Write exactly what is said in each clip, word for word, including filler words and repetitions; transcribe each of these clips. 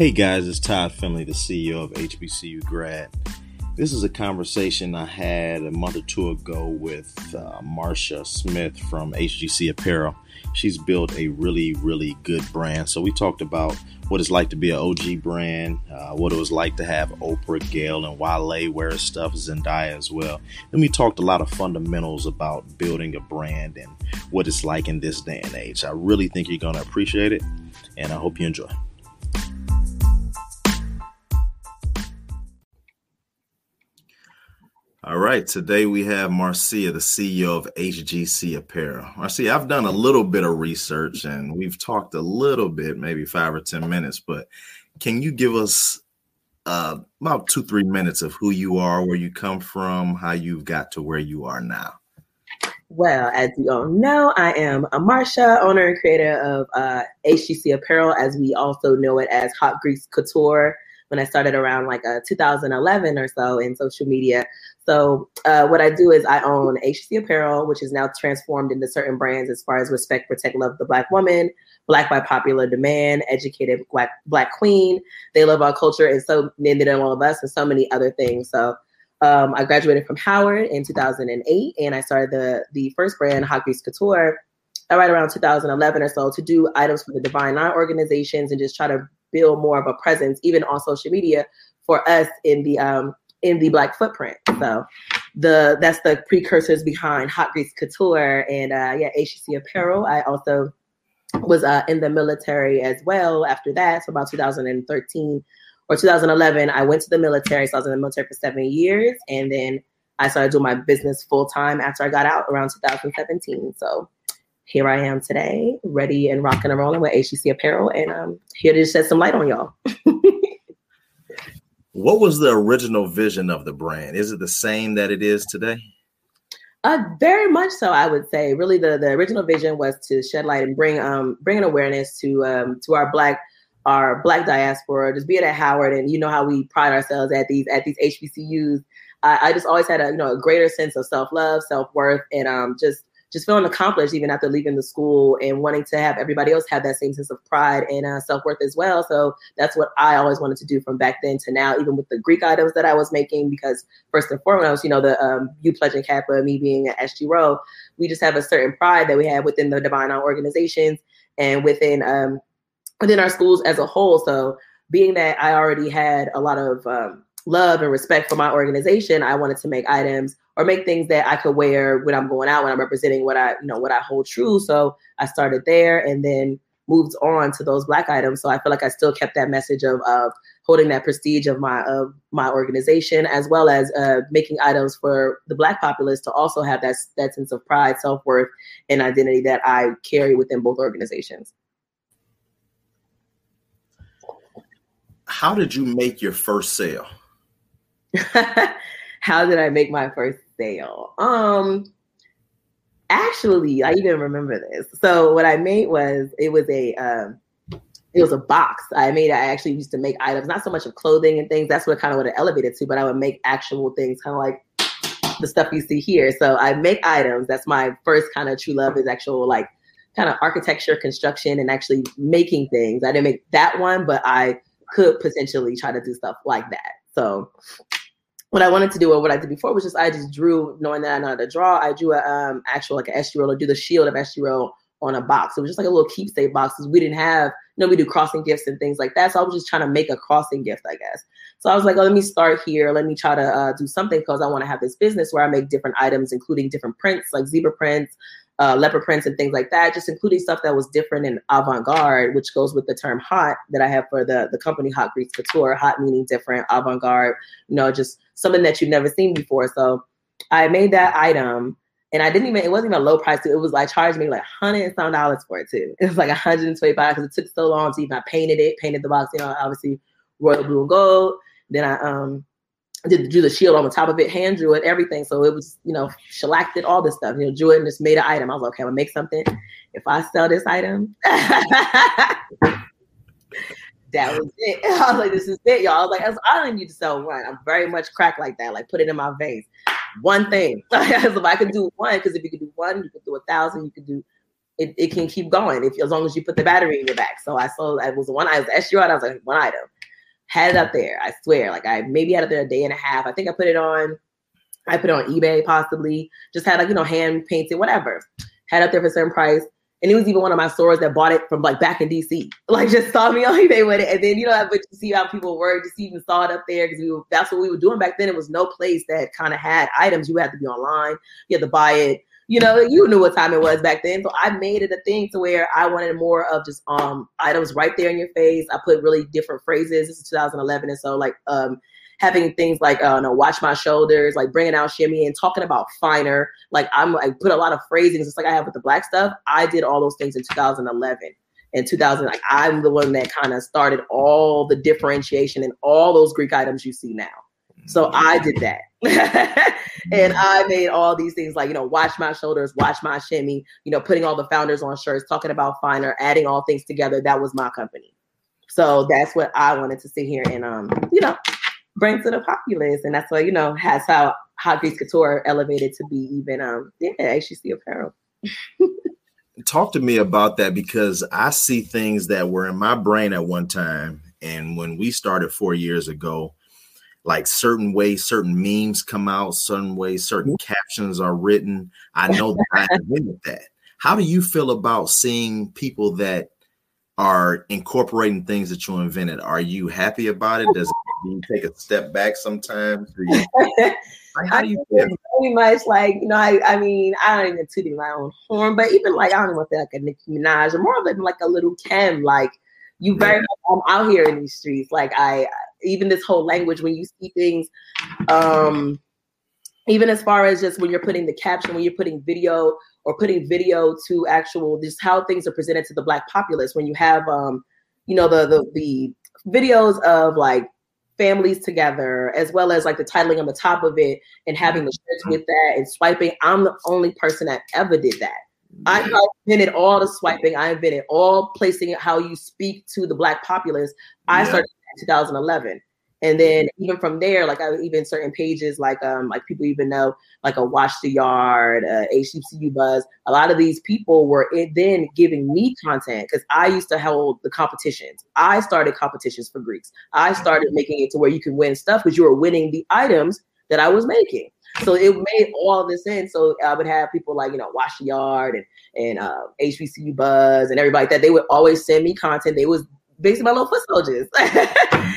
Hey guys, it's Todd Finley, the C E O of H B C U Grad. This is a conversation I had a month or two ago with uh, Marcia Smith from H G C Apparel. She's built a really, really good brand. So we talked about what it's like to be an O G brand, uh, what it was like to have Oprah, Gayle, and Wale wear stuff, Zendaya as well. Then we talked a lot of fundamentals about building a brand and what it's like in this day and age. I really think you're going to appreciate it, and I hope you enjoy. All right, today we have Marcia, the C E O of H G C Apparel. Marcia, I've done a little bit of research and we've talked a little bit, maybe five or ten minutes, but can you give us uh, about two, three minutes of who you are, where you come from, how you've got to where you are now? Well, as you all know, I am Marcia, owner and creator of uh, H G C Apparel, as we also know it as Hot Grease Couture, when I started around like uh, two thousand eleven or so in social media. So uh, what I do is I own H G C Apparel, which is now transformed into certain brands as far as Respect, Protect, Love the Black Woman, Black by Popular Demand, Educated Black Black Queen, They Love Our Culture, and so then They Love All of Us, and so many other things. So um, I graduated from Howard in two thousand eight, and I started the the first brand, Hot Grease Couture, right around two thousand eleven or so, to do items for the Divine Nine organizations and just try to build more of a presence, even on social media, for us in the um, in the Black footprint. So the that's the precursors behind Hot Grease Couture and uh, yeah, H G C Apparel. I also was uh, in the military as well after that. So about two thousand thirteen or two thousand eleven, I went to the military. So I was in the military for seven years, and then I started doing my business full time after I got out around two thousand seventeen. So here I am today, ready and rocking and rolling with H G C Apparel, and I'm here to just shed some light on y'all. What was the original vision of the brand? Is it the same that it is today? Uh, very much so, I would say. Really, the, the original vision was to shed light and bring um bring an awareness to um to our black our black diaspora. Just being at Howard, and you know how we pride ourselves at these at these H B C Us. I, I just always had a you know a greater sense of self love, self worth, and um just. just feeling accomplished even after leaving the school, and wanting to have everybody else have that same sense of pride and uh, self-worth as well. So that's what I always wanted to do from back then to now, even with the Greek items that I was making, because first and foremost, you know, the um, you pledging Kappa, me being at S G Row, we just have a certain pride that we have within the Divine Nine organizations and within, um, within our schools as a whole. So being that I already had a lot of um, love and respect for my organization, I wanted to make items or make things that I could wear when I'm going out, when I'm representing what I, you know, what I hold true. So I started there and then moved on to those black items. So I feel like I still kept that message of, of holding that prestige of my of my organization, as well as uh, making items for the black populace to also have that, that sense of pride, self-worth, and identity that I carry within both organizations. How did you make your first sale? How did I make my first sale? Um, actually, I even remember this. So what I made was, it was a, um, it was a box. I made, I actually used to make items, not so much of clothing and things. That's what kind of what it elevated to, but I would make actual things, kind of like the stuff you see here. So I make items. That's my first kind of true love, is actual like kind of architecture, construction, and actually making things. I didn't make that one, but I could potentially try to do stuff like that. So what I wanted to do, or what I did before, was just, I just drew, knowing that I know how to draw, I drew a um, actual, like an S G roll, or do the shield of S G roll on a box. It was just like a little keepsake box, because we didn't have, you know, we do crossing gifts and things like that. So I was just trying to make a crossing gift, I guess. So I was like, oh, let me start here. Let me try to uh, do something, because I want to have this business where I make different items, including different prints, like zebra prints, uh, leopard prints, and things like that, just including stuff that was different and avant-garde, which goes with the term hot that I have for the, the company Hot Grease Couture. Hot meaning different, avant-garde, you know, just something that you've never seen before. So I made that item, and I didn't even, it wasn't even a low price too. It was like, charged me like hundred and some dollars for it too. It was like one hundred twenty-five, because it took so long to even, I painted it, painted the box, you know, obviously royal blue and gold. Then I um did drew the shield on the top of it, hand drew it, everything. So it was, you know, shellacked it, all this stuff, you know, drew it and just made an item. I was like, okay, I'm gonna make something. If I sell this item, that was it. I was like, this is it, y'all. I was like, I only need to sell one. I'm very much cracked like that. Like, put it in my veins. One thing. If I could do one, because if you could do one, you could do a thousand, you could do it, it can keep going if as long as you put the battery in your back. So I sold, I was one, I was S U R, I was like one item. Had it up there, I swear. Like I maybe had it there a day and a half. I think I put it on, I put it on eBay possibly. Just had like, you know, hand painted, whatever. Had it up there for a certain price. And it was even one of my stores that bought it from like back in D C. Like just saw me on eBay with it. And then, you know, but you see how people were, just even saw it up there because we were, that's what we were doing back then. It was no place that kind of had items. You had to be online. You had to buy it. You know, you knew what time it was back then. So I made it a thing to where I wanted more of just um items right there in your face. I put really different phrases. This is two thousand eleven. And so like um having things like, uh, no, watch my shoulders, like bringing out shimmy and talking about finer. Like I'm, I put a lot of phrasings just like I have with the black stuff. I did all those things in two thousand eleven and two thousand. Like I'm the one that kind of started all the differentiation and all those Greek items you see now. So I did that. And I made all these things like, you know, watch my shoulders, watch my shimmy, you know, putting all the founders on shirts, talking about finer, adding all things together. That was my company. So that's what I wanted to sit here and, um, you know, bring to the populace. And that's why, you know, has how Hot Grease Couture elevated to be even, um, yeah, H G C apparel. Talk to me about that, because I see things that were in my brain at one time. And when we started four years ago, like certain ways, certain memes come out, certain ways, certain mm-hmm. captions are written. I know that I invented that. How do you feel about seeing people that are incorporating things that you invented? Are you happy about it? Does it do you take a step back sometimes? Do you, like, how do you feel? Pretty much like, you know, I, I mean, I don't even toot my own horn, but even like, I don't know if they're like a Nicki Minaj or more of like a little Kim, like you very yeah. much, I'm out here in these streets. Like I, even this whole language, when you see things, um, even as far as just when you're putting the caption, when you're putting video or putting video to actual, just how things are presented to the black populace. When you have, um, you know, the, the, the videos of like, families together, as well as like the titling on the top of it and having the shirts with that and swiping. I'm the only person that ever did that. I invented all the swiping. I invented all placing how you speak to the black populace. I yeah. started in two thousand eleven. And then even from there, like I even certain pages, like um, like people even know, like a Wash the Yard, uh, H B C U Buzz. A lot of these people were in, then giving me content because I used to hold the competitions. I started competitions for Greeks. I started making it to where you can win stuff because you were winning the items that I was making. So it made all this in. So I would have people like, you know, Wash the Yard and and uh, H B C U Buzz and everybody like that. They would always send me content. They was basically my little foot soldiers.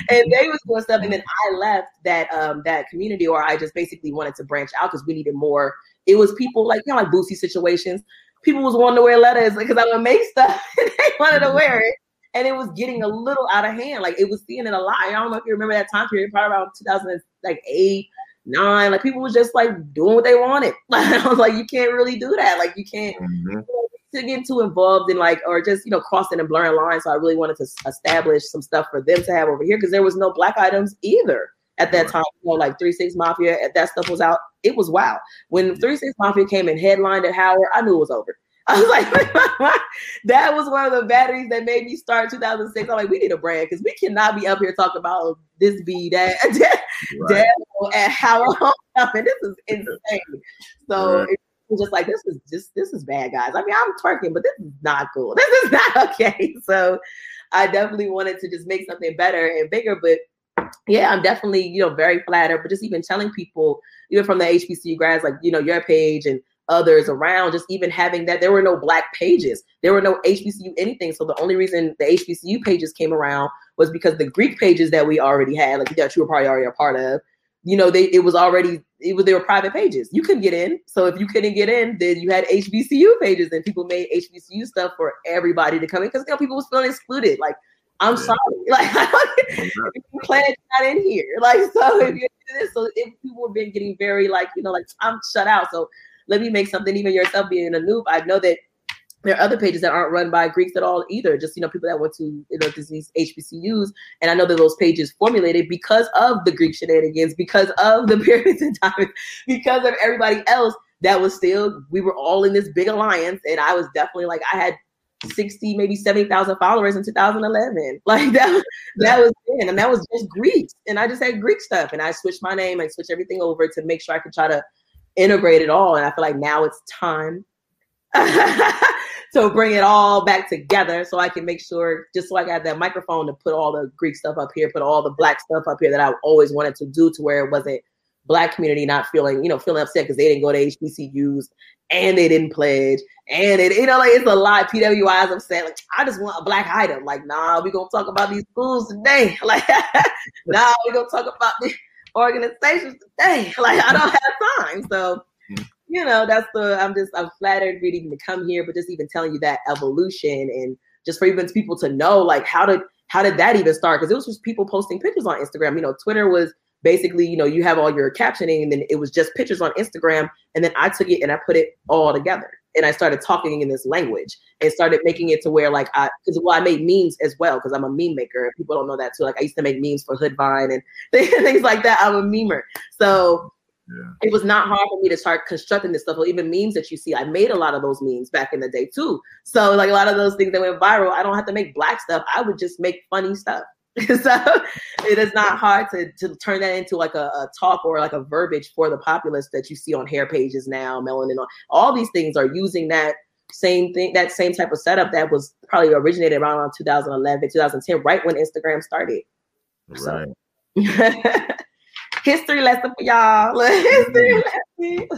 And they was doing stuff, and then I left that um, that community, or I just basically wanted to branch out because we needed more. It was people like, you know, like boozy situations. People was wanting to wear letters because I would make stuff, and they wanted to wear it. And it was getting a little out of hand. Like, it was seeing it a lot. I don't know if you remember that time period, probably around two thousand eight, nine. Like, people was just, like, doing what they wanted. Like, I was like, you can't really do that. Like, you can't mm-hmm. you know, to get too involved in like, or just, you know, crossing and blurring lines. So I really wanted to establish some stuff for them to have over here because there was no black items either at that time. You know, like Three six Mafia, if that stuff was out, it was wild. When Three six Mafia came and headlined at Howard, I knew it was over. I was like, that was one of the batteries that made me start two thousand six. I'm like, we need a brand because we cannot be up here talking about this be that, that, right. that at Howard. I mean, this is insane. So right. it, just like this is just this is bad, guys. I mean, I'm twerking, but this is not cool. This is not okay. So I definitely wanted to just make something better and bigger. But yeah, I'm definitely, you know, very flattered. But just even telling people, even from the H B C U grads, like, you know, your page and others around, just even having that, there were no black pages. There were no H B C U anything. So the only reason the H B C U pages came around was because the Greek pages that we already had, like that you were probably already a part of, you know, they it was already, it was, they were private pages. You couldn't get in. So if you couldn't get in, then you had H B C U pages, and people made H B C U stuff for everybody to come in because, you know, people was feeling excluded. Like, I'm yeah. sorry, like, I'm glad you're not in here. Like, so if you do this, so if people have been getting very like, you know, like, I'm shut out. So let me make something. Even yourself being a noob, I know that there are other pages that aren't run by Greeks at all either. Just, you know, people that went to, you know, these H B C Us. And I know that those pages formulated because of the Greek shenanigans, because of the pyramids and diamonds, because of everybody else that was still, we were all in this big alliance. And I was definitely like, I had sixty, maybe seventy thousand followers in two thousand eleven. Like that, was, that was it. And that was just Greeks. And I just had Greek stuff. And I switched my name. I switched everything over to make sure I could try to integrate it all. And I feel like now it's time So bring it all back together so I can make sure, just so I got that microphone to put all the Greek stuff up here, put all the Black stuff up here that I always wanted to do, to where it wasn't Black community not feeling, you know, feeling upset because they didn't go to H B C Us and they didn't pledge. And it, you know, like, it's a lot. P W I is upset. Like, I just want a Black item. Like, nah, we gonna talk about these schools today. Like, nah, we gonna talk about these organizations today. Like, I don't have time. So, you know, that's the, I'm just, I'm flattered for even to come here, but just even telling you that evolution, and just for even people to know, like, how did, how did that even start? Cause it was just people posting pictures on Instagram. You know, Twitter was basically, you know, you have all your captioning, and then it was just pictures on Instagram. And then I took it and I put it all together, and I started talking in this language and started making it to where, like, I, cause well, I made memes as well. Cause I'm a meme maker. People don't know that too. Like, I used to make memes for Hoodvine and things like that. I'm a memer. So yeah. It was not hard for me to start constructing this stuff, or even memes that you see. I made a lot of those memes back in the day too. So like a lot of those things that went viral, I don't have to make Black stuff. I would just make funny stuff. So it is not hard to, to turn that into like a, a talk or like a verbiage for the populace that you see on hair pages now, melanin. All, all these things are using that same thing, that same type of setup that was probably originated around, around two thousand eleven, two thousand ten, right when Instagram started. Right. So. History lesson for y'all. History lesson.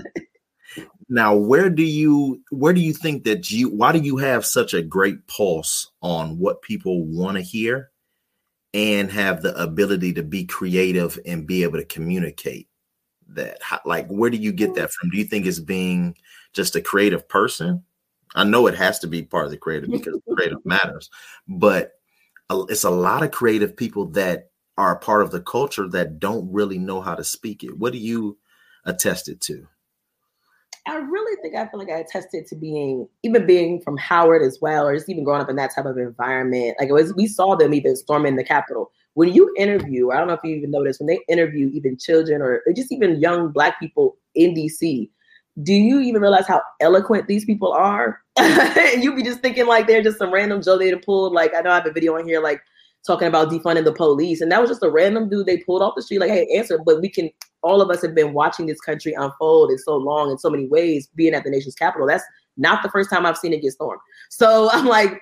Now, where do you where do you think that you why do you have such a great pulse on what people want to hear and have the ability to be creative and be able to communicate that? How, like, where do you get that from? Do you think it's being just a creative person? I know it has to be part of the creative, because creative matters, but it's a lot of creative people that are part of the culture that don't really know how to speak it. What do you attest it to? I really think I feel like I attested to being, even being from Howard as well, or just even growing up in that type of environment. Like, it was, we saw them even storming the Capitol. When you interview, I don't know if you even noticed, when they interview even children or just even young Black people in D C, do you even realize how eloquent these people are? You be just thinking like they're just some random Joe they pulled. Like, I know I have a video on here, like, talking about defunding the police. And that was just a random dude they pulled off the street, like, hey, answer. But we can, all of us have been watching this country unfold in so long, in so many ways, being at the nation's capital. That's not the first time I've seen it get stormed. So I'm like,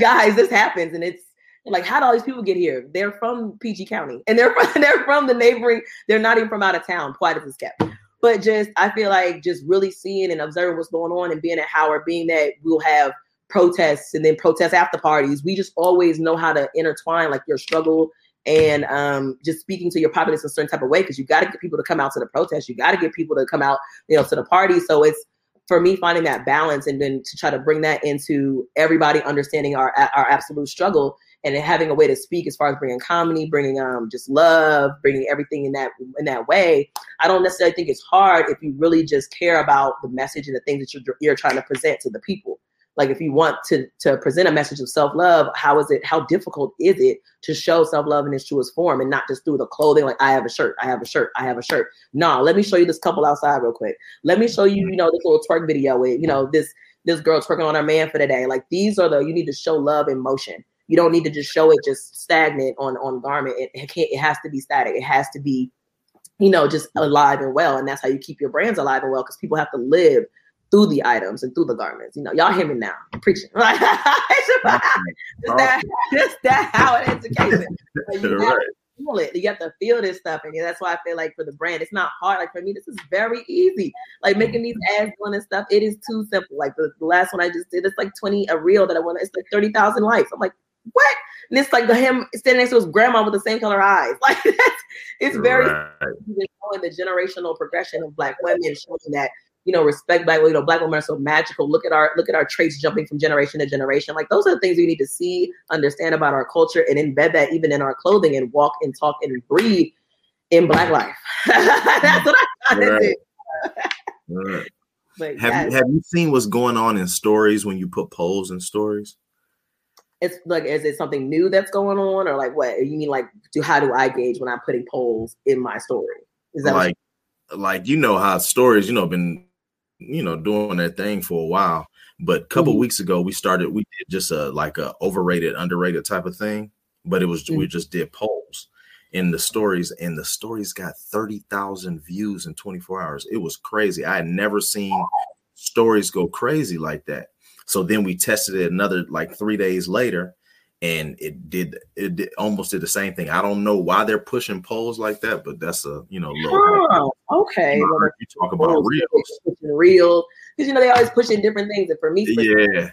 guys, this happens. And it's like, how do all these people get here? They're from P G County. And they're from, they're from the neighboring, they're not even from out of town, quite as it's kept. But just, I feel like just really seeing and observing what's going on, and being at Howard, being that we'll have protests and then protest after parties. We just always know how to intertwine like your struggle and um, just speaking to your populace in a certain type of way, because you got to get people to come out to the protests. You got to get people to come out, you know, to the party. So it's, for me, finding that balance, and then to try to bring that into everybody understanding our our absolute struggle, and then having a way to speak as far as bringing comedy, bringing um just love, bringing everything in that in that way. I don't necessarily think it's hard if you really just care about the message and the things that you're you're trying to present to the people. Like, if you want to to present a message of self-love, how is it, how difficult is it to show self-love in its truest form, and not just through the clothing? Like, I have a shirt, I have a shirt, I have a shirt. No, let me show you this couple outside real quick. Let me show you, you know, this little twerk video with, you know, this, this girl twerking on her man for the day. Like, these are the, you need to show love in motion. You don't need to just show it just stagnant on, on garment. It, it can't, it has to be static. It has to be, you know, just alive and well. And that's how you keep your brands alive and well, because people have to live through the items and through the garments. You know, y'all hear me now. I'm preaching. Like, it's about, it's that, it's that Howard education. Like, you have to feel it. You have to feel this stuff. And that's why I feel like for the brand, it's not hard. Like, for me, this is very easy. Like, making these ads doing this stuff, it is too simple. Like, the, the last one I just did, it's like twenty, a reel that I want, it's like thirty thousand likes. I'm like, what? And it's like him standing next to his grandma with the same color eyes. Like, that's, it's very, right. Showing the generational progression of Black women, showing that, you know, respect Black, you know, Black women are so magical. Look at our, look at our traits jumping from generation to generation. Like, those are the things we need to see, understand about our culture, and embed that even in our clothing, and walk and talk and breathe in Black life. That's what I got to do. Have guys, you, have you seen what's going on in stories when you put polls in stories? It's like, is it something new that's going on, or like what? You mean like, do how do I gauge when I'm putting polls in my story? Is that like, like, you know how stories, you know, been, you know, doing that thing for a while, but a couple mm-hmm. weeks ago we started, we did just a, like a overrated, underrated type of thing, but it was, mm-hmm. we just did polls in the stories, and the stories got thirty thousand views in twenty-four hours. It was crazy. I had never seen stories go crazy like that. So then we tested it another like three days later, and it did it did, almost did the same thing. I don't know why they're pushing polls like that, but that's a you know. Oh, low okay. You, know, well, you talk about reels, real because you know they always pushing different things, and for me, for yeah. me,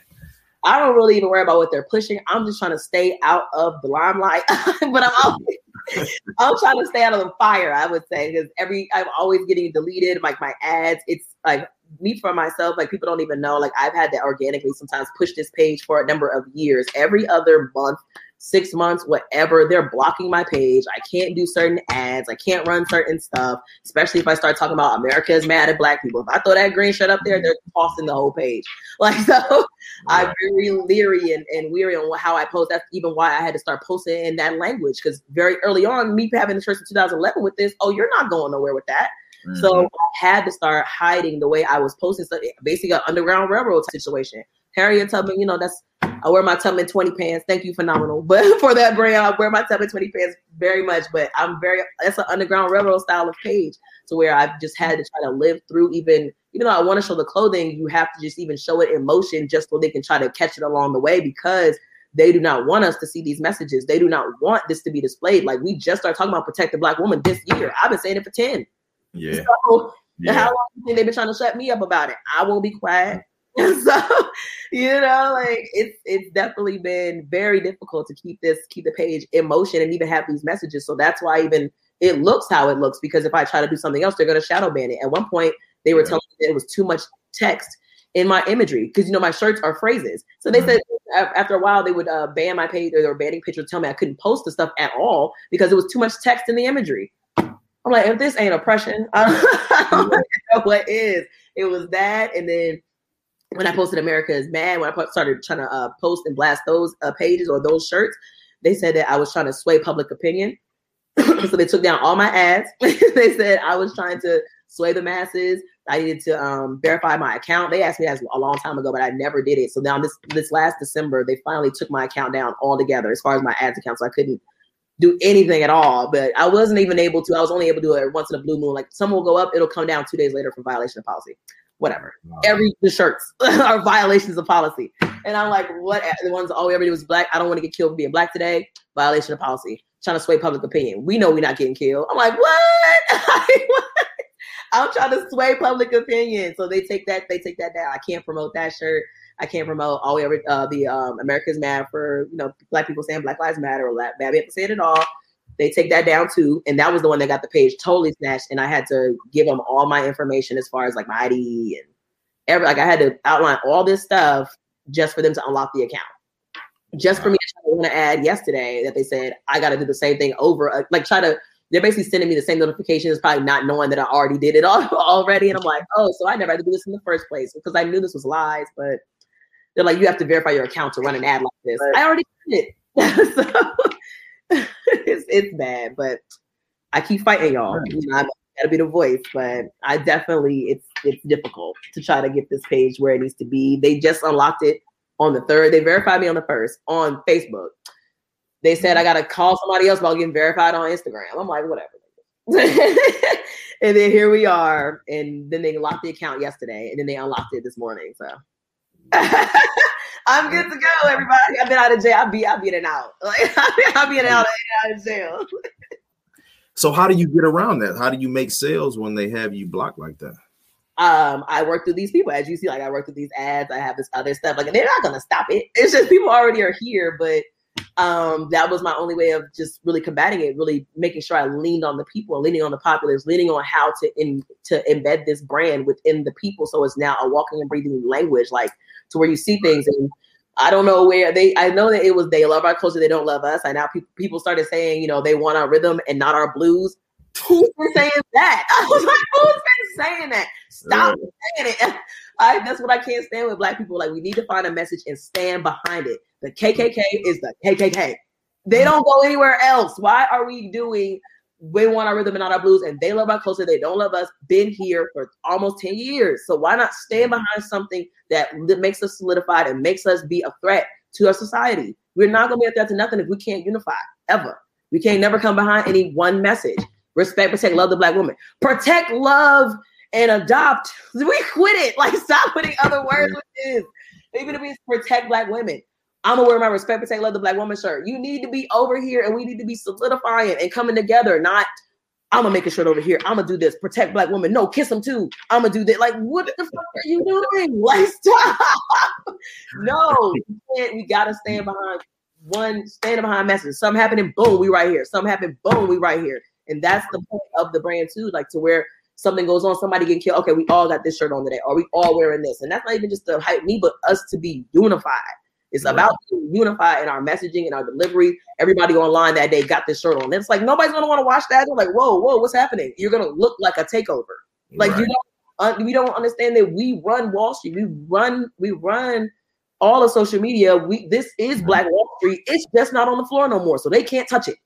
I don't really even worry about what they're pushing. I'm just trying to stay out of the limelight, but I'm always. I'm trying to stay out of the fire, I would say, because every I'm always getting deleted, like my ads. It's like me for myself, like people don't even know. Like I've had to organically sometimes push this page for a number of years. Every other month, six months, whatever, they're blocking my page. I can't do certain ads. I can't run certain stuff, especially if I start talking about America is mad at black people. If I throw that green shirt up there, they're tossing the whole page. Like so, I'm very leery and, and weary on how I post. That's even why I had to start posting in that language, because very early on, me having the church in two thousand eleven with this, oh, you're not going nowhere with that. Mm-hmm. So I had to start hiding the way I was posting. So basically an Underground Railroad situation. Harriet Tubman, you know, that's, I wear my Tubman twenty pants. Thank you, Phenomenal. But for that brand, I wear my Tubman twenty pants very much. But I'm very, that's an Underground Railroad style of page to where I've just had to try to live through even, even though I want to show the clothing, you have to just even show it in motion just so they can try to catch it along the way, because they do not want us to see these messages. They do not want this to be displayed. Like we just started talking about protect the black woman this year. I've been saying it for ten. Yeah. So yeah. How long do you think they've been trying to shut me up about it? I won't be quiet. So, you know, like it's it's definitely been very difficult to keep this, keep the page in motion and even have these messages. So that's why even it looks how it looks, because if I try to do something else, they're going to shadow ban it. At one point, they were yeah. telling me that it was too much text in my imagery, because, you know, my shirts are phrases. So they mm-hmm. said after a while they would uh, ban my page, or they were banning pictures, tell me I couldn't post the stuff at all because it was too much text in the imagery. I'm like, if this ain't oppression, I don't, yeah. I don't know what is. It was that, and then when I posted America is Mad, when I started trying to uh, post and blast those uh, pages or those shirts, they said that I was trying to sway public opinion. So they took down all my ads. They said I was trying to sway the masses. I needed to um, verify my account. They asked me that a long time ago, but I never did it. So now this, this last December, they finally took my account down altogether as far as my ads account. So I couldn't do anything at all, but I wasn't even able to. I was only able to do it once in a blue moon. Like some will go up, it'll come down two days later for violation of policy. Whatever. Wow. Every the shirts are violations of policy. And I'm like, what? The ones all we ever did was black. I don't want to get killed for being black today. Violation of policy. Trying to sway public opinion. We know we're not getting killed. I'm like, what? I'm trying to sway public opinion. So they take that, they take that down. I can't promote that shirt. I can't promote all we ever, uh, the um, America's Mad for, you know, black people saying Black Lives Matter or Black Babette saying it all. They take that down too. And that was the one that got the page totally snatched. And I had to give them all my information as far as like my I D and every, like I had to outline all this stuff just for them to unlock the account. Just for me to want to add yesterday that they said, I got to do the same thing over. Like try to, they're basically sending me the same notifications, probably not knowing that I already did it all already. And I'm like, oh, so I never had to do this in the first place, because I knew this was lies, but they're like, you have to verify your account to run an ad like this. I already did it. So it's, it's bad, but I keep fighting, y'all. You know, I gotta be the voice, but I definitely it's it's difficult to try to get this page where it needs to be. They just unlocked it on the third. They verified me on the first on Facebook. They said I gotta call somebody else about getting verified on Instagram. I'm like, whatever. And then here we are. And then they locked the account yesterday, and then they unlocked it this morning. So I'm good to go, everybody. I've been out of jail. I'll be, I'll be in and out. Like, I'll be in and out, out of jail. So how do you get around that? How do you make sales when they have you blocked like that? Um, I work through these people. As you see, like I work through these ads. I have this other stuff. Like, and they're not going to stop it. It's just people already are here. But um, that was my only way of just really combating it, really making sure I leaned on the people, leaning on the populace, leaning on how to in, to embed this brand within the people. So it's now a walking and breathing language. Like, to where you see things, and I don't know where they, I know that it was, they love our culture, they don't love us. I now pe- people started saying, you know, they want our rhythm and not our blues. Who's been saying that? I was like, who's been saying that? Stop yeah. saying it. I, that's what I can't stand with black people. Like, we need to find a message and stand behind it. The K K K is the K K K. They don't go anywhere else. Why are we doing, we want our rhythm and not our blues, and they love our culture, they don't love us, been here for almost ten years. So why not stand behind something that makes us solidified and makes us be a threat to our society? We're not going to be a threat to nothing if we can't unify, ever. We can't never come behind any one message. Respect, protect, love the black woman. Protect, love, and adopt. We quit it. Like, stop putting other words with this. Even if it's protect Black women. I'm gonna wear my respect, protect, love the Black woman shirt. You need to be over here, and we need to be solidifying and coming together. Not, I'm gonna make a shirt over here. I'm gonna do this. Protect Black women. No, kiss them too. I'm gonna do that. Like, what the fuck are you doing? Like, stop. No, we gotta stand behind one, standing behind message. Something happening, boom, we right here. Something happened, boom, we right here. And that's the point of the brand too. Like, to where something goes on, somebody getting killed. Okay, we all got this shirt on today. Are we all wearing this? And that's not even just to hype me, but us to be unified. It's about being unified in our messaging and our delivery. Everybody online that day got this shirt on. And it's like, nobody's going to want to watch that. They're like, whoa, whoa, what's happening? You're going to look like a takeover. Like, right. you don't, uh, we don't understand that we run Wall Street. We run, we run all of social media. We This is Black Wall Street. It's just not on the floor no more. So they can't touch it.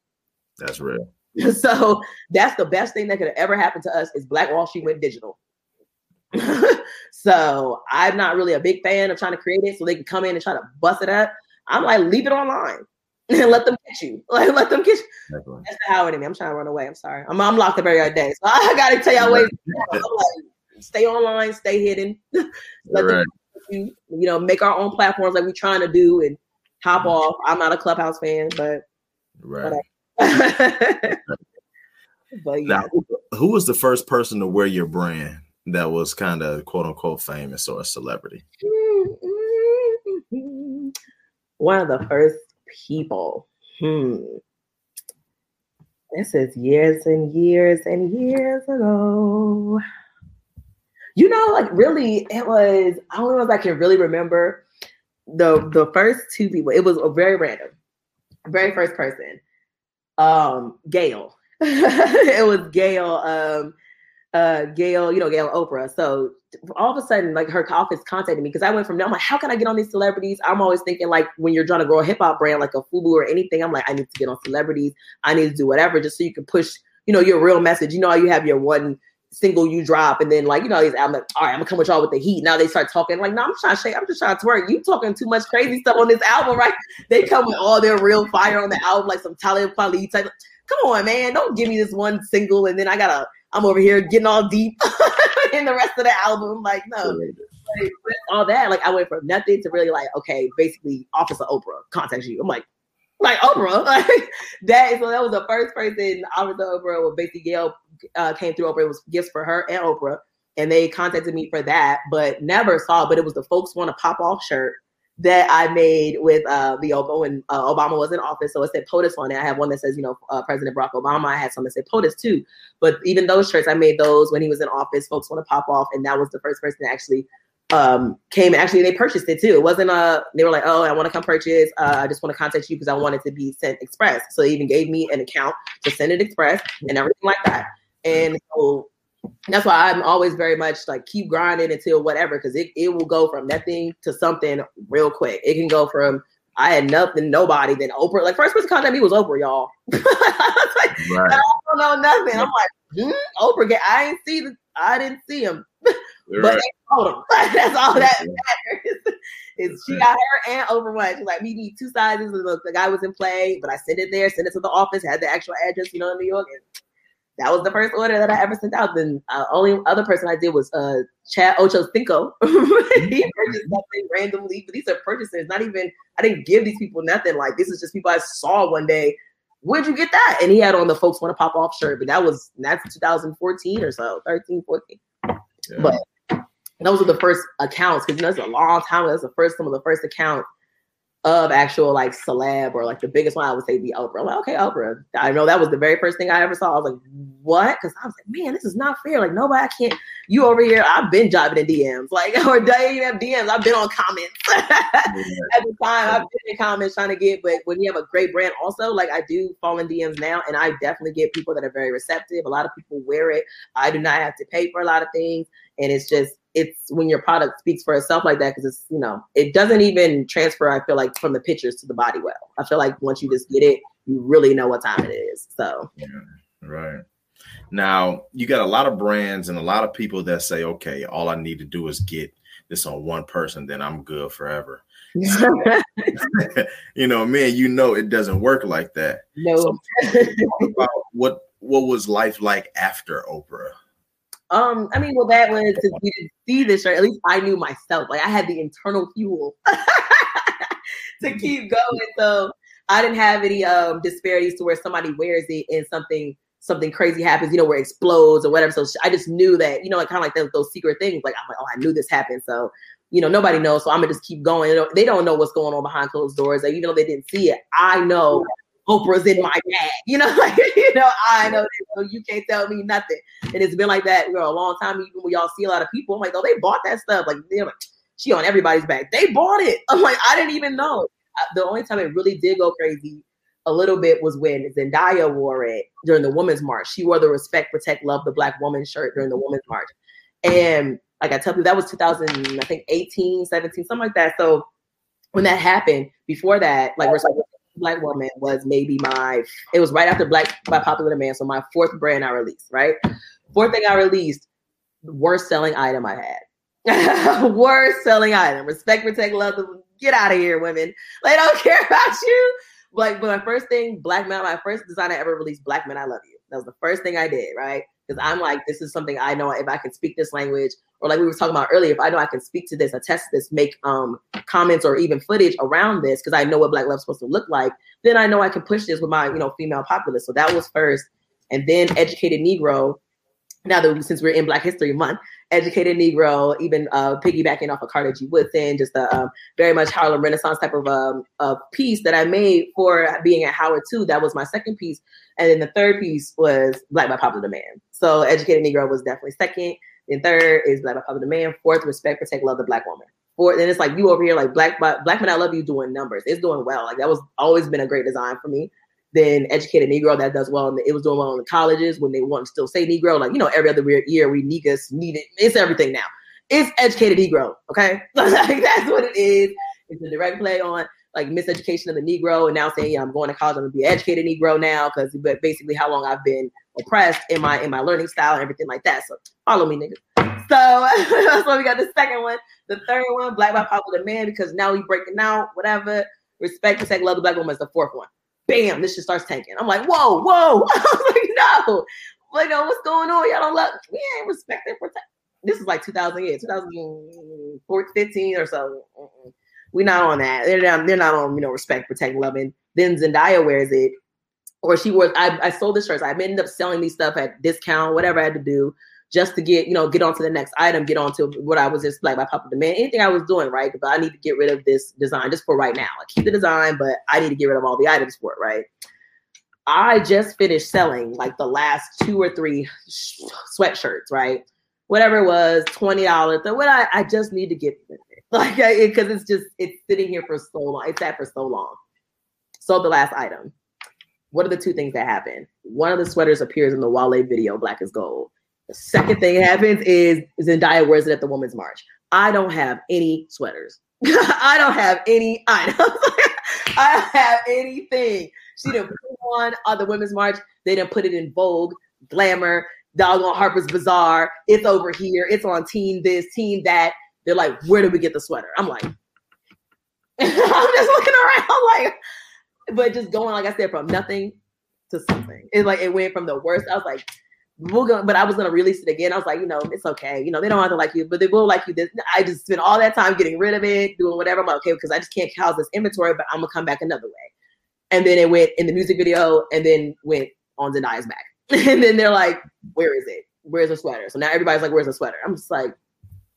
That's real. So that's the best thing that could have ever happened to us is Black Wall Street went digital. So I'm not really a big fan of trying to create it so they can come in and try to bust it up. I'm like, leave it online and let them get you. Like, let them get you. Definitely. That's the Howard in me. I'm trying to run away. I'm sorry. I'm, I'm locked up every other day. So I gotta tell y'all ways. Like, stay online, stay hidden. Let right. them you, you know, make our own platforms like we're trying to do and hop off. I'm not a Clubhouse fan, but right. But, but yeah. Now, who was the first person to wear your brand that was kind of quote unquote famous or a celebrity? One of the first people. Hmm. This is years and years and years ago. You know, like really, it was, I don't know if I can really remember the the first two people. It was a very random, very first person. Um, Gayle. It was Gayle. Um, Uh, Gayle, you know, Gayle Oprah. So all of a sudden, like, her office contacted me because I went from, I'm like, how can I get on these celebrities? I'm always thinking, like, when you're trying to grow a hip hop brand, like a FUBU or anything, I'm like, I need to get on celebrities. I need to do whatever just so you can push, you know, your real message. You know, how you have your one single you drop and then, like, you know, these, I'm like, all right, I'm gonna come with y'all with the heat. Now they start talking, like, no, I'm trying to shake, I'm just trying to twerk. You talking too much crazy stuff on this album, right? They come with all their real fire on the album, like some Talib Kweli type. Come on, man, don't give me this one single and then I gotta. I'm over here getting all deep in the rest of the album. Like, no, like, with all that. Like, I went from nothing to really like, okay, basically Officer Oprah contacts you. I'm like, like Oprah, like that. So that was the first person, Officer Oprah, where basically Gayle uh, came through. Oprah, it was gifts for her and Oprah. And they contacted me for that, but never saw, but it was the folks want to pop off shirt that I made with uh, the Oboe when uh, Obama was in office. So it said POTUS on it. I have one that says, you know, uh, President Barack Obama. I had some that said POTUS too. But even those shirts, I made those when he was in office. Folks want to pop off. And that was the first person that actually um, came. Actually, they purchased it too. It wasn't a, they were like, oh, I want to come purchase. Uh, I just want to contact you because I want it to be sent express. So they even gave me an account to send it express and everything like that. And so that's why I'm always very much like keep grinding until whatever, because it, it will go from nothing to something real quick. It can go from I had nothing, nobody, then Oprah. Like, first person contacted me was Oprah, y'all. I was like, right. I don't know nothing. I'm like, hmm, Oprah. I ain't see the, I didn't see him, but right. they told him. That's all that matters. Is she got her and Oprah one. She's like, we need two sizes. Look, the guy was in play, but I sent it there, sent it to the office, had the actual address, you know, in New York. And, that was the first order that I ever sent out. Then uh, only other person I did was uh, Chad Ochocinco. He purchased something randomly, but these are purchasers. Not even, I didn't give these people nothing. Like, this is just people I saw one day. Where'd you get that? And he had on the folks want to pop off shirt, but that was, that's two thousand fourteen or so, thirteen, fourteen. Yeah. But those were the first accounts, because you know, that's a long time. That's the first, some of the first accounts of actual like celeb, or like the biggest one I would say be Oprah. I'm like, okay, Oprah. I know that was the very first thing I ever saw. I was like, what? Because I was like, man, this is not fair. Like, nobody, I can't, you over here, I've been jiving in D Ms, like, or don't even have D Ms. I've been on comments. At the time, I've been in comments trying to get, but when you have a great brand also, like I do fall in D Ms now, and I definitely get people that are very receptive. A lot of people wear it. I do not have to pay for a lot of things. And it's just, it's when your product speaks for itself like that, because it's, you know, it doesn't even transfer, I feel like, from the pictures to the body well. I feel like once you just get it, you really know what time it is. So, yeah, right. Now, you got a lot of brands and a lot of people that say, okay, all I need to do is get this on one person, then I'm good forever. So, you know, man, you know, it doesn't work like that. No. So, what, what was life like after Oprah? Um, I mean, well, that was since we didn't see this, right? At least I knew myself. Like I had the internal fuel to keep going. So I didn't have any um, disparities to where somebody wears it and something something crazy happens, you know, where it explodes or whatever. So I just knew that, you know, like kind of like those, those secret things. Like I'm like, oh, I knew this happened. So, you know, nobody knows. So I'm gonna just keep going. They don't, they don't know what's going on behind closed doors. Like even though they didn't see it, I know. Oprah's in my bag, you know, like, you know, I know that, so you can't tell me nothing. And it's been like that, you know, a long time. Even when y'all see a lot of people, I'm like, oh, they bought that stuff. Like, they're like, she on everybody's back. They bought it. I'm like, I didn't even know. The only time it really did go crazy a little bit was when Zendaya wore it during the Women's March. She wore the Respect, Protect, Love the Black Woman shirt during the Women's March. And like I tell you, that was two thousand, I think eighteen, seventeen, something like that. So when that happened, before that, like Respect Black Woman was maybe my, it was right after Black by Popular Demand, so my fourth brand I released, right? Fourth thing I released, worst selling item I had. Worst selling item. Respect, Protect, Love, get out of here, women. Like, I don't care about you. Like, but my first thing, Black Men, my first design I ever released, Black Men, I Love You. That was the first thing I did, right? Because I'm like, this is something I know, if I can speak this language, or like we were talking about earlier, if I know I can speak to this, attest to this, make um, comments or even footage around this, because I know what Black love is supposed to look like, then I know I can push this with my, you know, female populace. So that was first. And then Educated Negro, now that we, since we're in Black History Month, Educated Negro, even uh, piggybacking off of Carter G. Woodson, just a um, very much Harlem Renaissance type of um, a piece that I made for being at Howard too. That was my second piece. And then the third piece was Black by Popular Demand. So Educated Negro was definitely second. Then third is Black by Popular Demand. Fourth, Respect, Protect, Love the Black Woman. Fourth, and it's like you over here, like Black Black Men I Love You doing numbers. It's doing well. Like that was always been a great design for me. Then Educated Negro, that does well. And it was doing well in the colleges when they want to still say Negro. Like, you know, every other weird year we niggas need it. It's everything now. It's Educated Negro, okay? Like that's what it is. It's a direct play on like miseducation of the Negro and now saying, yeah, I'm going to college, I'm gonna be an educated Negro now, because but basically how long I've been oppressed in my in my learning style and everything like that. So follow me, niggas. So, so we got the second one. The third one, Black by Popular Demand, because now we breaking out, whatever. Respect, Protect, Love the Black Woman is the fourth one. Bam, this shit starts tanking. I'm like, whoa, whoa. I was like, no. Like, no, what's going on? Y'all don't love, we ain't respecting, protect. This is like two thousand eight, two thousand fifteen or so. Mm-mm. We're not on that. They're not, they're not on, you know, respect, protect, loving. Then Zendaya wears it. Or she wore, I, I sold the shirts. I ended up selling these stuff at discount, whatever I had to do, just to get, you know, get onto the next item, get onto what I was just like by popular demand, anything I was doing, right? But I need to get rid of this design just for right now. I keep the design, but I need to get rid of all the items for it, right? I just finished selling like the last two or three sh- sweatshirts, right? Whatever it was, twenty dollars. So what I, I just need to get rid of it. Like, because it, it's just, it's sitting here for so long. It sat for so long. Sold the last item. What are the two things that happen? One of the sweaters appears in the Wale video, Black is Gold. The second thing that happens is Zendaya wears it at the Women's March. I don't have any sweaters. I don't have any items. I don't have anything. She didn't put one on the Women's March. They didn't put it in Vogue, Glamour, doggone Harper's Bazaar. It's over here. It's on Team This, Team That. They're like, where did we get the sweater? I'm like, I'm just looking around like, but just going, like I said, from nothing to something. It's like it went from the worst. I was like, we're going, but I was going to release it again. I was like, you know, it's okay. You know, they don't have to like you, but they will like you. This. I just spent all that time getting rid of it, doing whatever. I'm like, okay, because I just can't house this inventory, but I'm going to come back another way. And then it went in the music video and then went on Zendaya's back. And then they're like, where is it? Where's the sweater? So now everybody's like, where's the sweater? I'm just like,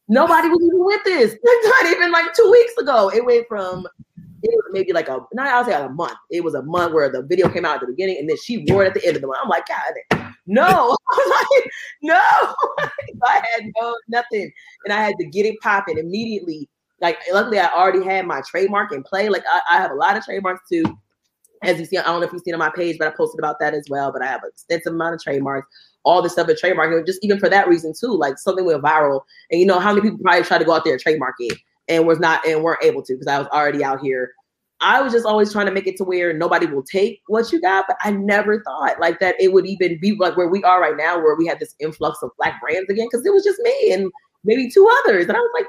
nobody was even with this. Not even like two weeks ago. It went from... It was maybe like a, not I'll say like a month. It was a month where the video came out at the beginning and then she wore it at the end of the month. I'm like, God, no. I'm like, no. I had no, nothing. And I had to get it popping immediately. Like, luckily I already had my trademark in play. Like I, I have a lot of trademarks too. As you see, I don't know if you've seen on my page, but I posted about that as well. But I have an extensive amount of trademarks, all this stuff at trademarking, just even for that reason too, like something went viral. And you know, how many people probably try to go out there and trademark it? And was not and weren't able to because I was already out here. I was just always trying to make it to where nobody will take what you got, but I never thought like that it would even be like where we are right now, where we had this influx of Black brands again, because it was just me and maybe two others. And I was like,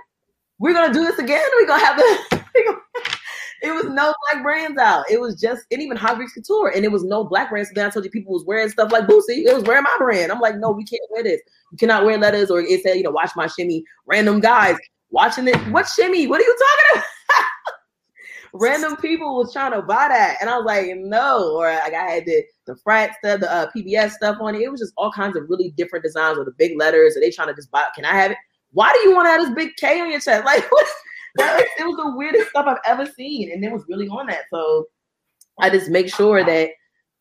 we're gonna do this again. We're gonna have the It was no black brands out. It was just, and even Hot Grease Couture, and it was no black brands. So then I told you people was wearing stuff like Boosie. It was wearing my brand. I'm like, no, we can't wear this. You cannot wear letters, or it said, you know, watch my shimmy. Random guys watching it. What shimmy? What are you talking about? Random people was trying to buy that, and I was like, no. Or like I had the the frat stuff, the uh, P B S stuff on it. It was just all kinds of really different designs with the big letters. Are they trying to just buy? Can I have it? Why do you want to have this big K on your chest? Like, what? That, it was the weirdest stuff I've ever seen, and it was really on that. So I just make sure that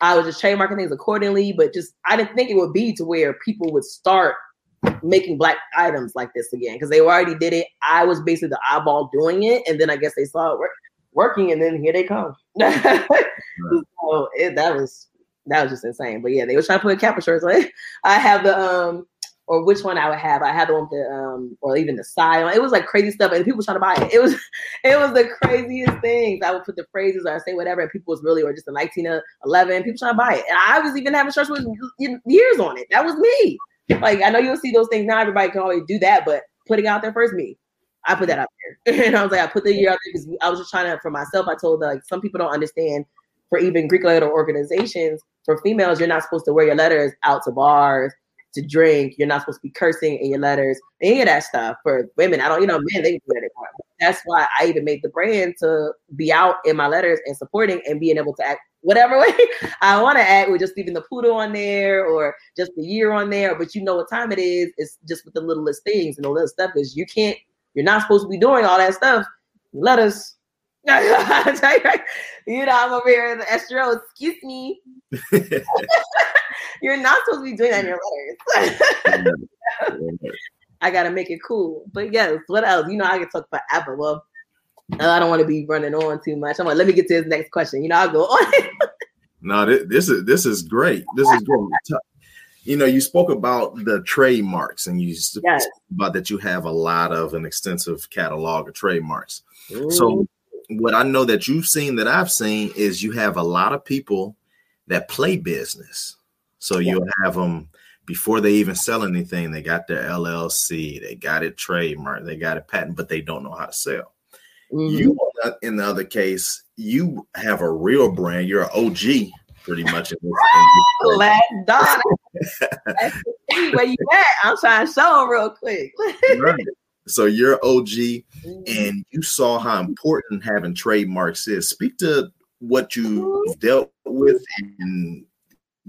I was just trademarking things accordingly. But just I didn't think it would be to where people would start making black items like this again, because they already did it. I was basically the eyeball doing it, and then I guess they saw it work. Working, and then here they come. So it, that was that was just insane. But yeah, they were trying to put Kappa shirts on. I have the um, or which one I would have. I had the one with the um, or even the side. It was like crazy stuff, and people trying to buy it. It was it was the craziest things. I would put the phrases or I say whatever, and people was really, or just the nineteen eleven. People trying to buy it, and I was even having shirts with years on it. That was me. Like, I know you'll see those things now. Everybody can always do that, but putting out there first, me. I put that out there. And I was like, I put the year out there because I was just trying to, for myself, I told like some people don't understand, for even Greek letter organizations, for females, you're not supposed to wear your letters out to bars, to drink. You're not supposed to be cursing in your letters, any of that stuff. For women, I don't, you know, men, they do that anymore. That's why I even made the brand to be out in my letters and supporting and being able to act whatever way I want to act, with just leaving the poodle on there or just the year on there. But you know what time it is. It's just with the littlest things, and the little stuff is you can't, you're not supposed to be doing all that stuff. Let us, you know, I'm over here in the S R O, excuse me. You're not supposed to be doing that in your letters. I got to make it cool. But yes, what else? You know, I can talk about Apple. Well, I don't want to be running on too much. I'm like, let me get to this next question. You know, I'll go on. No, this, this is this is great. This is great. You know, you spoke about the trademarks, and you spoke yes. about that you have a lot of an extensive catalog of trademarks. Ooh. So what I know that you've seen that I've seen is you have a lot of people that play business. So yeah. You'll have them before they even sell anything. They got their L L C. They got it trademarked. They got it patent, but they don't know how to sell. Mm-hmm. You, in the other case, you have a real brand. You're an O G. Pretty much. Glad daughter. That's where you at. I'm trying to show them real quick. Right. So you're O G, and you saw how important having trademarks is. Speak to what you dealt with in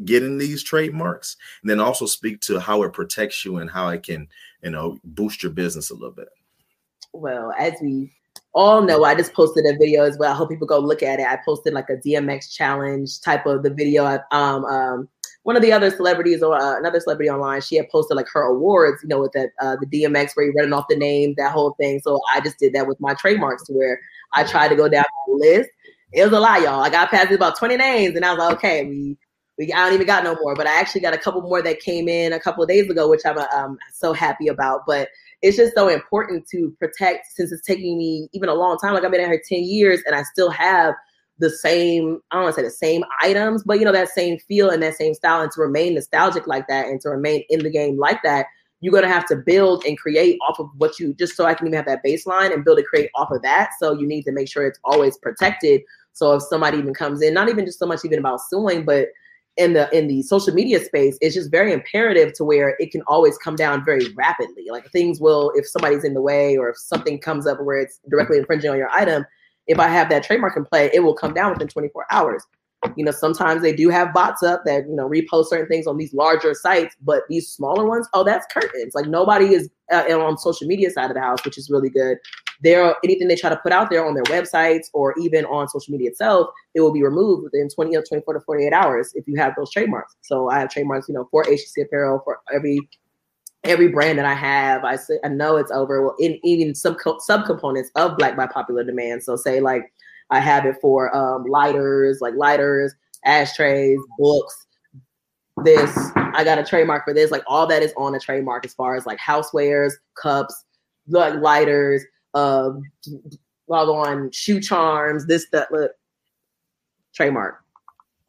getting these trademarks, and then also speak to how it protects you and how it can, you know, boost your business a little bit. Well, as we all know, I just posted a video as well. I hope people go look at it. I posted like a D M X challenge type of the video. I, um, um, one of the other celebrities or uh, another celebrity online, she had posted like her awards, you know, with that uh, the D M X where you're running off the names, that whole thing. So I just did that with my trademarks, where I tried to go down my list. It was a lot, y'all. I got past about twenty names, and I was like, okay, we, we I don't even got no more. But I actually got a couple more that came in a couple of days ago, which I'm um, so happy about. But it's just so important to protect, since it's taking me even a long time. Like, I've been at her ten years, and I still have the same, I don't want to say the same items, but, you know, that same feel and that same style. And to remain nostalgic like that, and to remain in the game like that, you're going to have to build and create off of what you, just so I can even have that baseline and build and create off of that. So you need to make sure it's always protected. So if somebody even comes in, not even just so much even about suing, but in the in the social media space, it's just very imperative to where it can always come down very rapidly. Like, things will, if somebody's in the way, or if something comes up where it's directly infringing on your item, if I have that trademark in play, it will come down within twenty-four hours. You know, sometimes they do have bots up that, you know, repost certain things on these larger sites, but these smaller ones, oh, that's curtains. Like, nobody is uh, on social media side of the house, which is really good. There, anything they try to put out there on their websites or even on social media itself, it will be removed within twenty or twenty-four to forty-eight hours if you have those trademarks. So I have trademarks, you know, for H G C Apparel, for every every brand that I have. I say, I know it's over. Well, in even sub subcomponents of Black by Popular Demand. So say like I have it for um, lighters, like lighters, ashtrays, books. This, I got a trademark for this. Like, all that is on a trademark as far as like housewares, cups, like lighters. Uh, log on shoe charms, this, that, look, trademark.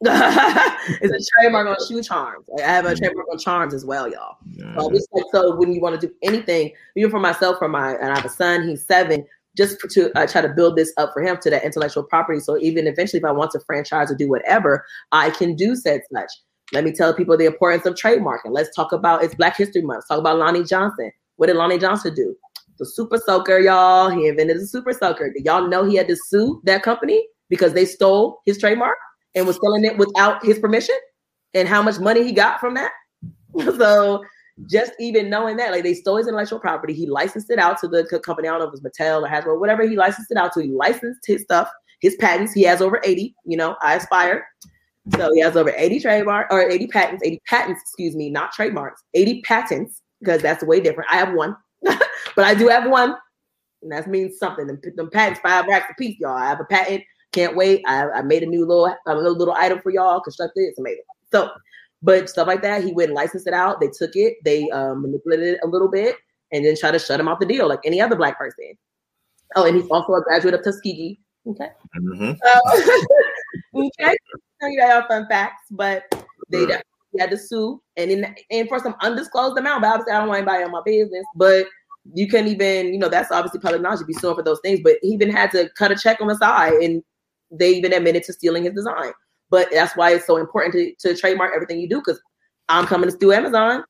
It's a trademark on shoe charms. Like, I have a trademark on charms as well, y'all. Yeah. Uh, just like, so when you want to do anything, even for myself, for my, and I have a son, he's seven. just to uh, try to build this up for him to that intellectual property. So even eventually, if I want to franchise or do whatever, I can do said such. Let me tell people the importance of trademarking. Let's talk about, it's Black History Month. Let's talk about Lonnie Johnson. What did Lonnie Johnson do? The Super Soaker, y'all. He invented the Super Soaker. Did y'all know he had to sue that company because they stole his trademark and was selling it without his permission? And how much money he got from that? So just even knowing that, like, they stole his intellectual property. He licensed it out to the co- company. I don't know if it was Mattel or Hasbro, whatever he licensed it out to. He licensed his stuff, his patents. He has over eighty, you know, I aspire. So he has over eighty trademark or eighty patents, eighty patents, excuse me, not trademarks, eighty patents, because that's way different. I have one, but I do have one. And that means something. Them, them patents, five racks a piece, y'all. I have a patent. Can't wait. I, I made a new little, a little, little item for y'all. Constructed. It's amazing. So, but stuff like that, he went and licensed it out. They took it. They um, manipulated it a little bit and then tried to shut him out the deal like any other Black person. Oh, and he's also a graduate of Tuskegee. Okay. Mm-hmm. Uh, okay. You know, fun facts, but they had to sue and in, and for some undisclosed amount. But obviously, I don't want anybody on my business. But you can't even, you know, that's obviously public knowledge. You'd be suing for those things. But he even had to cut a check on the side, and they even admitted to stealing his design. But that's why it's so important to, to trademark everything you do, because I'm coming to sue Amazon.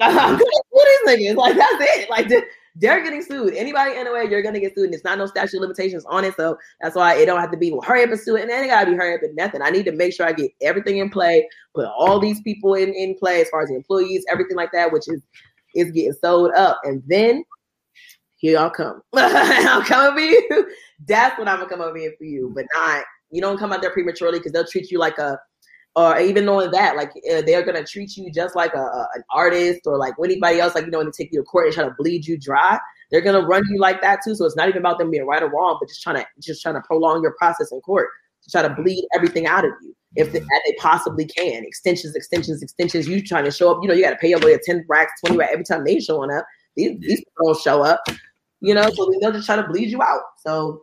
I'm gonna sue these niggas. Like, that's it. Like, they're getting sued. Anybody, anyway, you're gonna get sued, and it's not no statute of limitations on it. So that's why it don't have to be, well, hurry up and sue it, and then it gotta be hurry up and nothing. I need to make sure I get everything in play, put all these people in, in play as far as the employees, everything like that, which is is getting sold up. And then here y'all come. I'll come over you. That's what I'm gonna come over here for you, but not, you don't come out there prematurely, because they'll treat you like a, or even knowing that, like, uh, they're going to treat you just like a, a an artist or like anybody else, like, you know, when they take you to court and try to bleed you dry, they're going to run you like that too. So it's not even about them being right or wrong, but just trying to, just trying to prolong your process in court, to try to bleed everything out of you if they, they possibly can. Extensions, extensions, extensions. You trying to show up, you know, you got to pay your lawyer ten racks, twenty racks every time they showing up. These, these people don't show up, you know, so they'll just try to bleed you out. So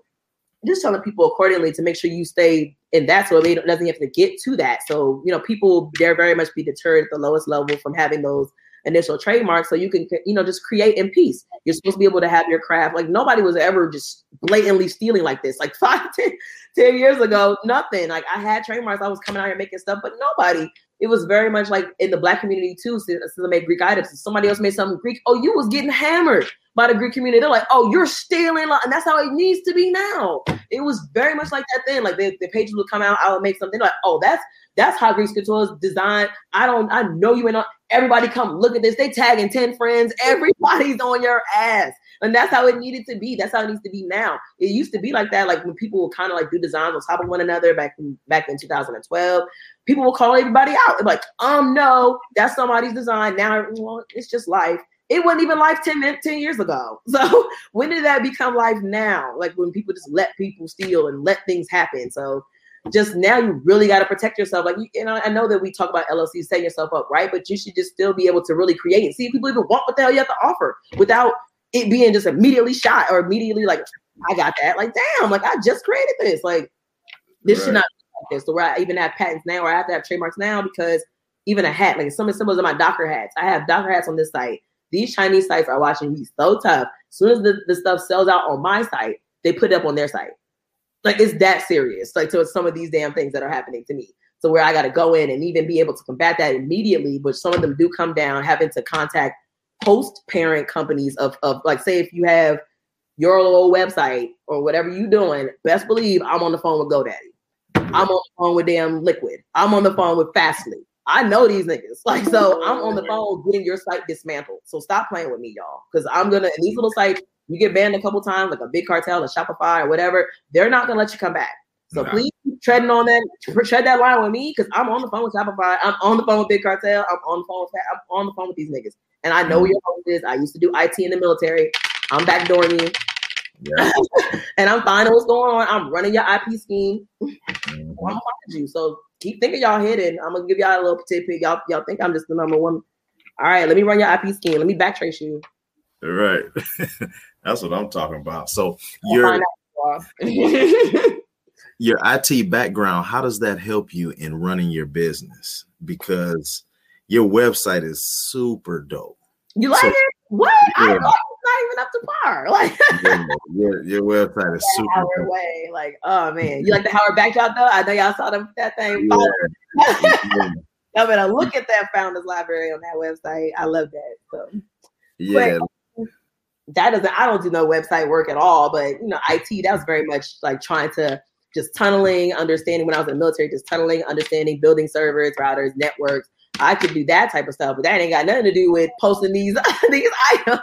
just telling people accordingly to make sure you stay in that, so it doesn't have to get to that. So, you know, people, they're very much be deterred at the lowest level from having those initial trademarks. So you can, you know, just create in peace. You're supposed to be able to have your craft. Like, nobody was ever just blatantly stealing like this. Like five, ten, ten years ago, nothing. Like, I had trademarks. I was coming out here making stuff, but nobody. It was very much like in the Black community too. Since I made Greek items, somebody else made something Greek. Oh, you was getting hammered by the Greek community. They're like, oh, you're stealing. And that's how it needs to be now. It was very much like that then. Like, the, the pages would come out, I would make something like, oh, that's that's Hot Grease Couture's design. I don't, I know you ain't on. Everybody come look at this. They tagging ten friends. Everybody's on your ass. And that's how it needed to be. That's how it needs to be now. It used to be like that. Like, when people would kind of like do designs on top of one another back in, back in two thousand twelve, people will call everybody out. They're like, um, no, that's somebody's design. Now, well, it's just life. It wasn't even life ten, ten years ago. So when did that become life now? Like, when people just let people steal and let things happen. So just now you really got to protect yourself. Like, you, you know, I know that we talk about L L C, setting yourself up, right? But you should just still be able to really create and see if people even want what the hell you have to offer without it being just immediately shot or immediately like, I got that. Like, damn, like, I just created this. Like, this right. Should not be like this. So where I even have patents now, or I have to have trademarks now, because even a hat, like some of the symbols of my Docker hats, I have Docker hats on this site. These Chinese sites are watching me so tough. As soon as the, the stuff sells out on my site, they put it up on their site. Like, it's that serious. Like, so it's some of these damn things that are happening to me. So where I got to go in and even be able to combat that immediately, but some of them do come down having to contact host parent companies of, of like, say, if you have your old website or whatever you doing, best believe I'm on the phone with GoDaddy. I'm on the phone with damn Liquid. I'm on the phone with Fastly. I know these niggas. Like, so I'm on the phone getting your site dismantled. So stop playing with me, y'all. Because I'm going to, and these little sites, you get banned a couple times, like a big cartel, a Shopify or whatever, they're not going to let you come back. So no. Please keep treading on that, tread that line with me, because I'm on the phone with Shopify. I'm on the phone with big cartel. I'm on the phone with, I'm on the phone with these niggas. And I know where your host is. I used to do I T in the military. I'm backdooring you. Yeah. And I'm finding what's going on. I'm running your I P scheme. Mm-hmm. I'm going to find you. So keep thinking y'all hidden. I'm going to give y'all a little tidbit. Y'all, y'all think I'm just the number one. All right, let me run your I P scheme. Let me backtrace you. All right. That's what I'm talking about. So your, out, your I T background, how does that help you in running your business? Because your website is super dope. You like so, it? What? Yeah. I love even up to par. Like yeah, your, your website is super Howard way. Like, oh man, you like the Howard backdrop though? I know y'all saw them, that thing. Yeah. Yeah. I mean, I look at that Founders Library on that website. I love that. So yeah. But, that doesn't, I don't do no website work at all, but you know, I T, that was very much like trying to just tunneling, understanding when I was in the military, just tunneling, understanding, building servers, routers, networks. I could do that type of stuff, but that ain't got nothing to do with posting these, these items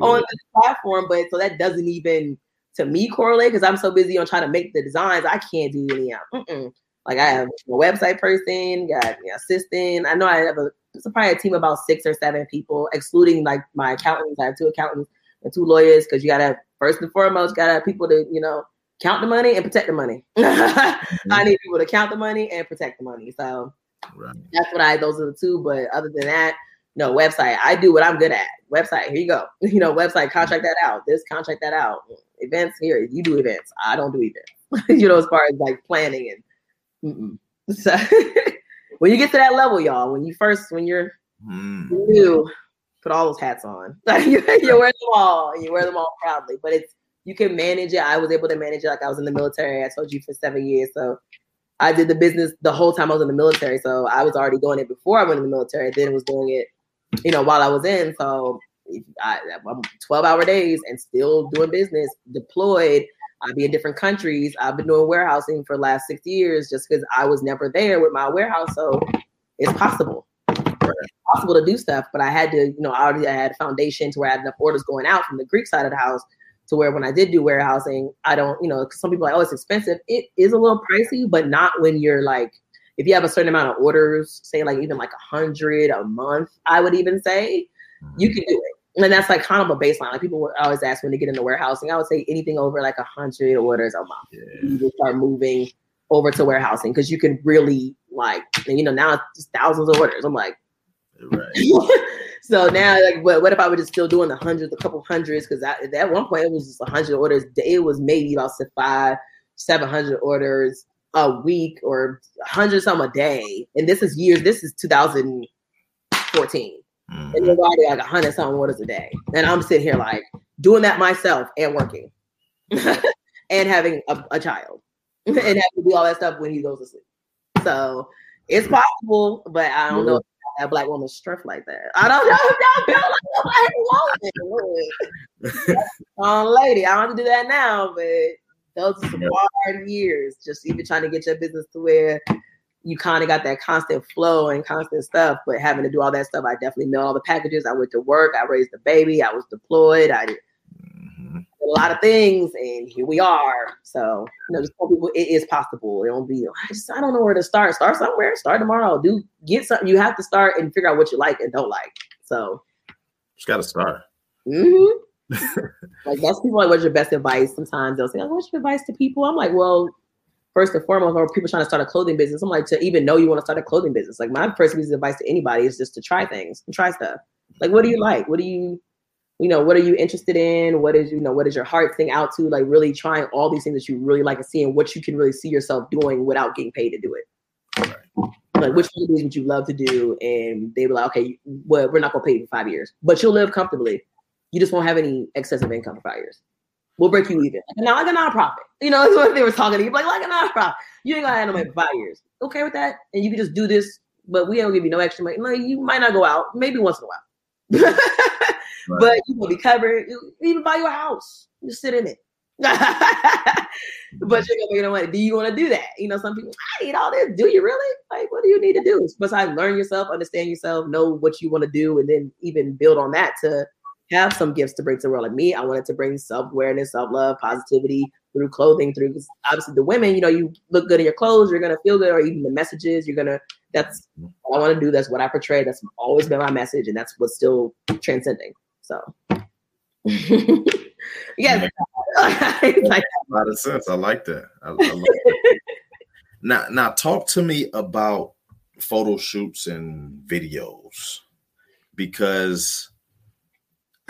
on the platform. But so that doesn't even, to me, correlate because I'm so busy on trying to make the designs. I can't do any of them. Like I have a website person, got an assistant. I know I have a, it's probably a team of about six or seven people, excluding like my accountants. I have two accountants and two lawyers because you got to, first and foremost, got to have people to, you know, count the money and protect the money. Mm-hmm. I need people to count the money and protect the money. So right. That's what I, those are the two. But other than that, no website. I do what I'm good at. Website, here you go. You know, website, contract that out. This, contract that out. Events, here, you do events. I don't do events. You know, as far as like planning and mm-mm. So when you get to that level, y'all, when you first, when you're mm. new, put all those hats on. you, you wear them all. You wear them all proudly. But it's, you can manage it. I was able to manage it like I was in the military. I told you for seven years. So I did the business the whole time I was in the military. So I was already doing it before I went in the military. Then was doing it, you know, while I was in. So I, I'm twelve-hour days and still doing business, deployed. I'll be in different countries. I've been doing warehousing for the last six years just because I was never there with my warehouse. So it's possible. It's possible to do stuff, but I had to, you know, I already I had a foundation to where I had enough orders going out from the Greek side of the house to where when I did do warehousing, I don't, you know, some people are like, oh, it's expensive. It is a little pricey, but not when you're like, if you have a certain amount of orders, say like even like a hundred a month, I would even say you can do it. And that's like kind of a baseline. Like people would always ask when they get into warehousing, I would say anything over like a hundred orders a month, yeah. You just start moving over to warehousing because you can really like, and you know, now it's thousands of orders. I'm like, right. So now, like, what, what if I were just still doing the hundreds, a couple hundreds? Because at one point, it was just one hundred orders. It was maybe about five, seven hundred orders a week or one hundred some a day. And this is years, this is two thousand fourteen. Mm-hmm. And it was already like one hundred some orders a day. And I'm sitting here like doing that myself and working and having a, a child and having to do all that stuff when he goes to sleep. So it's possible, but I don't yeah. know. That black woman strength like that. I don't know if y'all feel like a black woman. Um, lady, I don't have to do that now, but those are some hard years. Just even trying to get your business to where you kind of got that constant flow and constant stuff, but having to do all that stuff, I definitely mailed all the packages. I went to work. I raised the baby. I was deployed. I did mm-hmm. a lot of things, and here we are. So, you know, just tell people it is possible. It won't be, I just, I don't know where to start. Start somewhere. Start tomorrow. Do get something. You have to start and figure out what you like and don't like. So, just gotta start. Mm-hmm. Like that's people like, what's your best advice? Sometimes they'll say, oh, what's your advice to people? I'm like, well, first and foremost, are people trying to start a clothing business? I'm like, to even know you want to start a clothing business. Like my first piece of advice to anybody is just to try things and try stuff. Like, what do you like? What do you You know, what are you interested in? What is, you know, what is your heart thing out to? Like really trying all these things that you really like and seeing what you can really see yourself doing without getting paid to do it. Right. Like which things would you love to do? And they were like, okay, well, we're not going to pay you for five years, but you'll live comfortably. You just won't have any excessive income for five years. We'll break you even. Like, now like a nonprofit. You know, that's what they were talking to you. Like, like a nonprofit. You ain't going to have no money for five years. Okay with that? And you can just do this, but we don't give you no extra money. Like you might not go out maybe once in a while. Right. But you will be covered. You even buy your house, you sit in it. But you're gonna make no money. Do you want to do that? You know, some people, I need all this. Do you really? Like, what do you need to do? Besides, learn yourself, understand yourself, know what you want to do, and then even build on that to have some gifts to bring to the world. Like me, I wanted to bring self awareness, self love, positivity through clothing. Through obviously the women, you know, you look good in your clothes, you're gonna feel good, or even the messages, you're gonna. That's what I want to do. That's what I portray. That's always been my message, and that's what's still transcending. So, yeah, it's like a lot of sense. I like that. I, I like that. now, now, talk to me about photo shoots and videos, because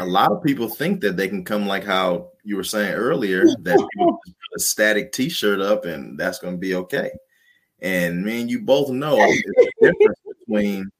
a lot of people think that they can come like how you were saying earlier, that you put a static T-shirt up and that's going to be okay. And me and you both know the difference between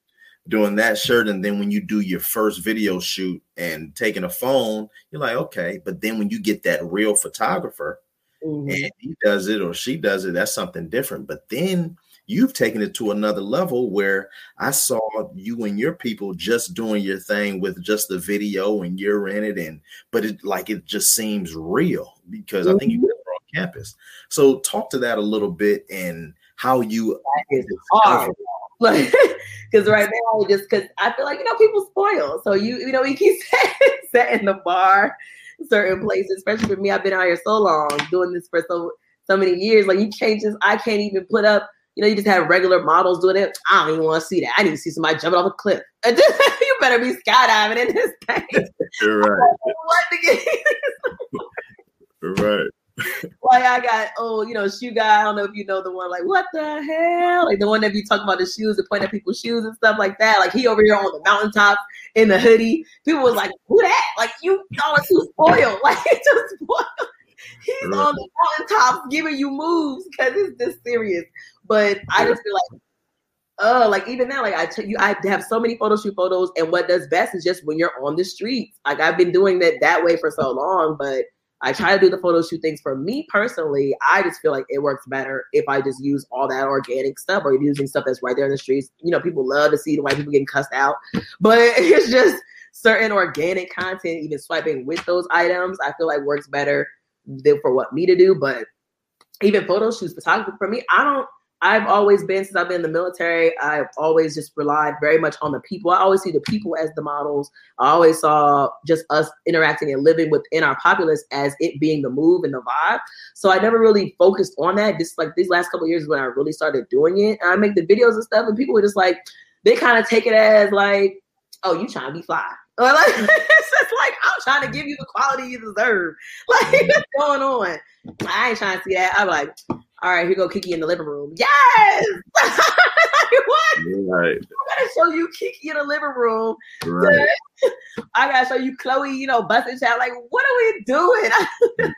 doing that shirt. And then when you do your first video shoot and taking a phone, you're like, okay. But then when you get that real photographer mm-hmm. and he does it or she does it, that's something different. But then you've taken it to another level where I saw you and your people just doing your thing with just the video and you're in it. And, but it like, it just seems real because mm-hmm. I think you were on campus. So talk to that a little bit and how you. Like, because right now, we just because I feel like you know people spoil, so you you know we keep setting the bar certain places. Especially for me, I've been out here so long doing this for so so many years. Like you can't just I can't even put up. You know, you just have regular models doing it. I don't even want to see that. I need to see somebody jumping off a cliff. You better be skydiving in this thing. You're right. What to get You're right. Like I got, oh, you know, shoe guy. I don't know if you know the one, like, what the hell? Like the one that be talking about the shoes and pointing at people's shoes and stuff like that. Like he over here on the mountaintop in the hoodie. People was like, who that? Like you know it's too spoiled. Like it's too spoiled. He's right. on the mountaintop giving you moves because it's this serious. But I just feel like, oh, like even now, like I tell you, I have so many photo shoot photos, and what does best is just when you're on the streets. Like I've been doing that that way for so long, but I try to do the photo shoot things. For me personally, I just feel like it works better if I just use all that organic stuff or using stuff that's right there in the streets. You know, people love to see the white people getting cussed out, but it's just certain organic content, even swiping with those items, I feel like works better than for what me to do. But even photo shoots, photography for me, I don't, I've always been, since I've been in the military, I've always just relied very much on the people. I always see the people as the models. I always saw just us interacting and living within our populace as it being the move and the vibe. So I never really focused on that. Just like these last couple of years is when I really started doing it. And I make the videos and stuff and people were just like, they kind of take it as like, oh, you trying to be fly. Or like, it's just like, I'm trying to give you the quality you deserve. Like, what's going on? I ain't trying to see that. I'm like, all right, here go Kiki in the living room. Yes! Like, what? Right. I gotta show you Kiki in the living room. Right. I gotta show you Chloe, you know, busting chat. Like, what are we doing? Like, yeah.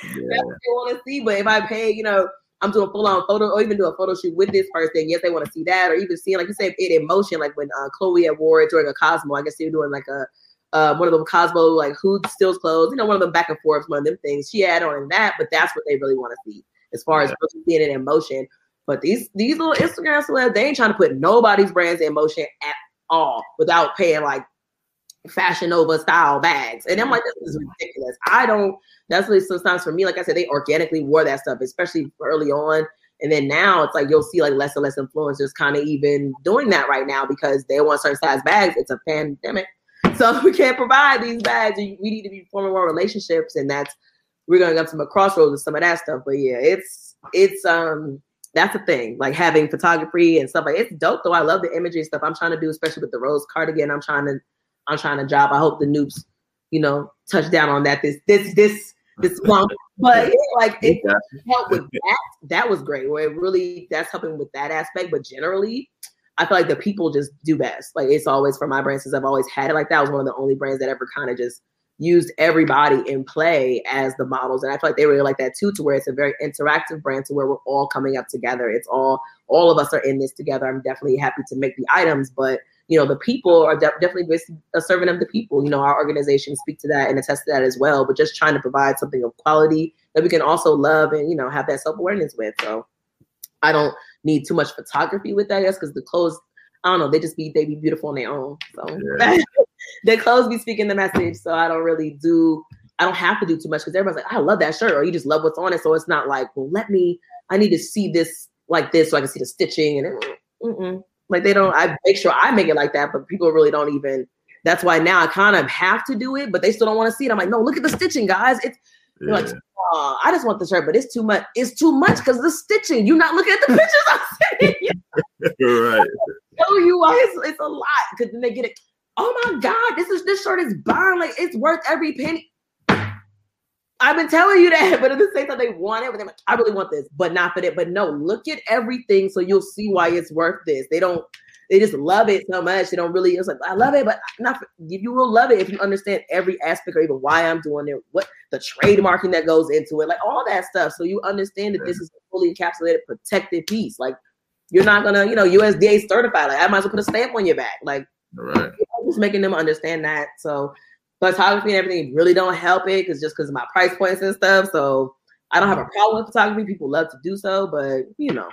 That's what they want to see. But if I pay, you know, I'm doing full-on photo or even do a photo shoot with this person, yes, they want to see that. Or even seeing, like you said, it in motion. Like when uh, Chloe had wore it during a Cosmo, I guess they were doing like a Uh, one of them Cosmo, like who steals clothes, you know, one of them back and forth, one of them things she had on in that, but that's what they really want to see as far as yeah. seeing it in motion. But these these little Instagram celebs, they ain't trying to put nobody's brands in motion at all without paying like Fashion Nova style bags. And I'm like, this is ridiculous. I don't, that's really sometimes for me, like I said, they organically wore that stuff, especially early on. And then now it's like you'll see like less and less influencers kind of even doing that right now because they want certain size bags. It's a pandemic. So we can't provide these bags. We need to be forming more relationships, and that's we're going to come to a crossroads with some of that stuff. But yeah, it's it's um that's a thing. Like having photography and stuff like it's dope though. I love the imagery stuff I'm trying to do, especially with the rose cardigan. I'm trying to I'm trying to job. I hope the noobs, you know, touch down on that. This this this this month. But it, like it helped with that. That was great. Where it really that's helping with that aspect. But generally, I feel like the people just do best. Like it's always for my brand since I've always had it. Like that was one of the only brands that ever kind of just used everybody in play as the models. And I feel like they really like that too, to where it's a very interactive brand to where we're all coming up together. It's all, all of us are in this together. I'm definitely happy to make the items, but you know, the people are de- definitely a servant of the people. You know, our organization speak to that and attest to that as well, but just trying to provide something of quality that we can also love and, you know, have that self-awareness with. So I don't need too much photography with that, I guess, because the clothes, I don't know, they just be, they be beautiful on their own. So yeah. The clothes be speaking the message. So I don't really do, I don't have to do too much because everybody's like, I love that shirt, or you just love what's on it. So it's not like, well, let me, I need to see this like this so I can see the stitching. And it, mm-mm. Like they don't, I make sure I make it like that, but people really don't even, that's why now I kind of have to do it, but they still don't want to see it. I'm like, no, look at the stitching, guys. It's yeah. Like, oh, I just want the shirt, but it's too much. It's too much because the stitching. You're not looking at the pictures I'm sending you. Right. Show you why it's, it's a lot because then they get it. Oh my God, this is this shirt is bomb. Like it's worth every penny. I've been telling you that, but at the same time they want it. But they're like, I really want this, but not for that. But no, look at everything so you'll see why it's worth this. They don't. They just love it so much. They don't really. It's like I love it, but not. You will love it if you understand every aspect, or even why I'm doing it, what the trademarking that goes into it, like all that stuff. So you understand that this is a fully encapsulated, protected piece. Like You're not gonna, you know, U S D A certified. Like, I might as well put a stamp on your back. Like, right. You know, just making them understand that. So photography and everything really don't help it, because just because of my price points and stuff. So I don't have a problem with photography. People love to do so, but you know,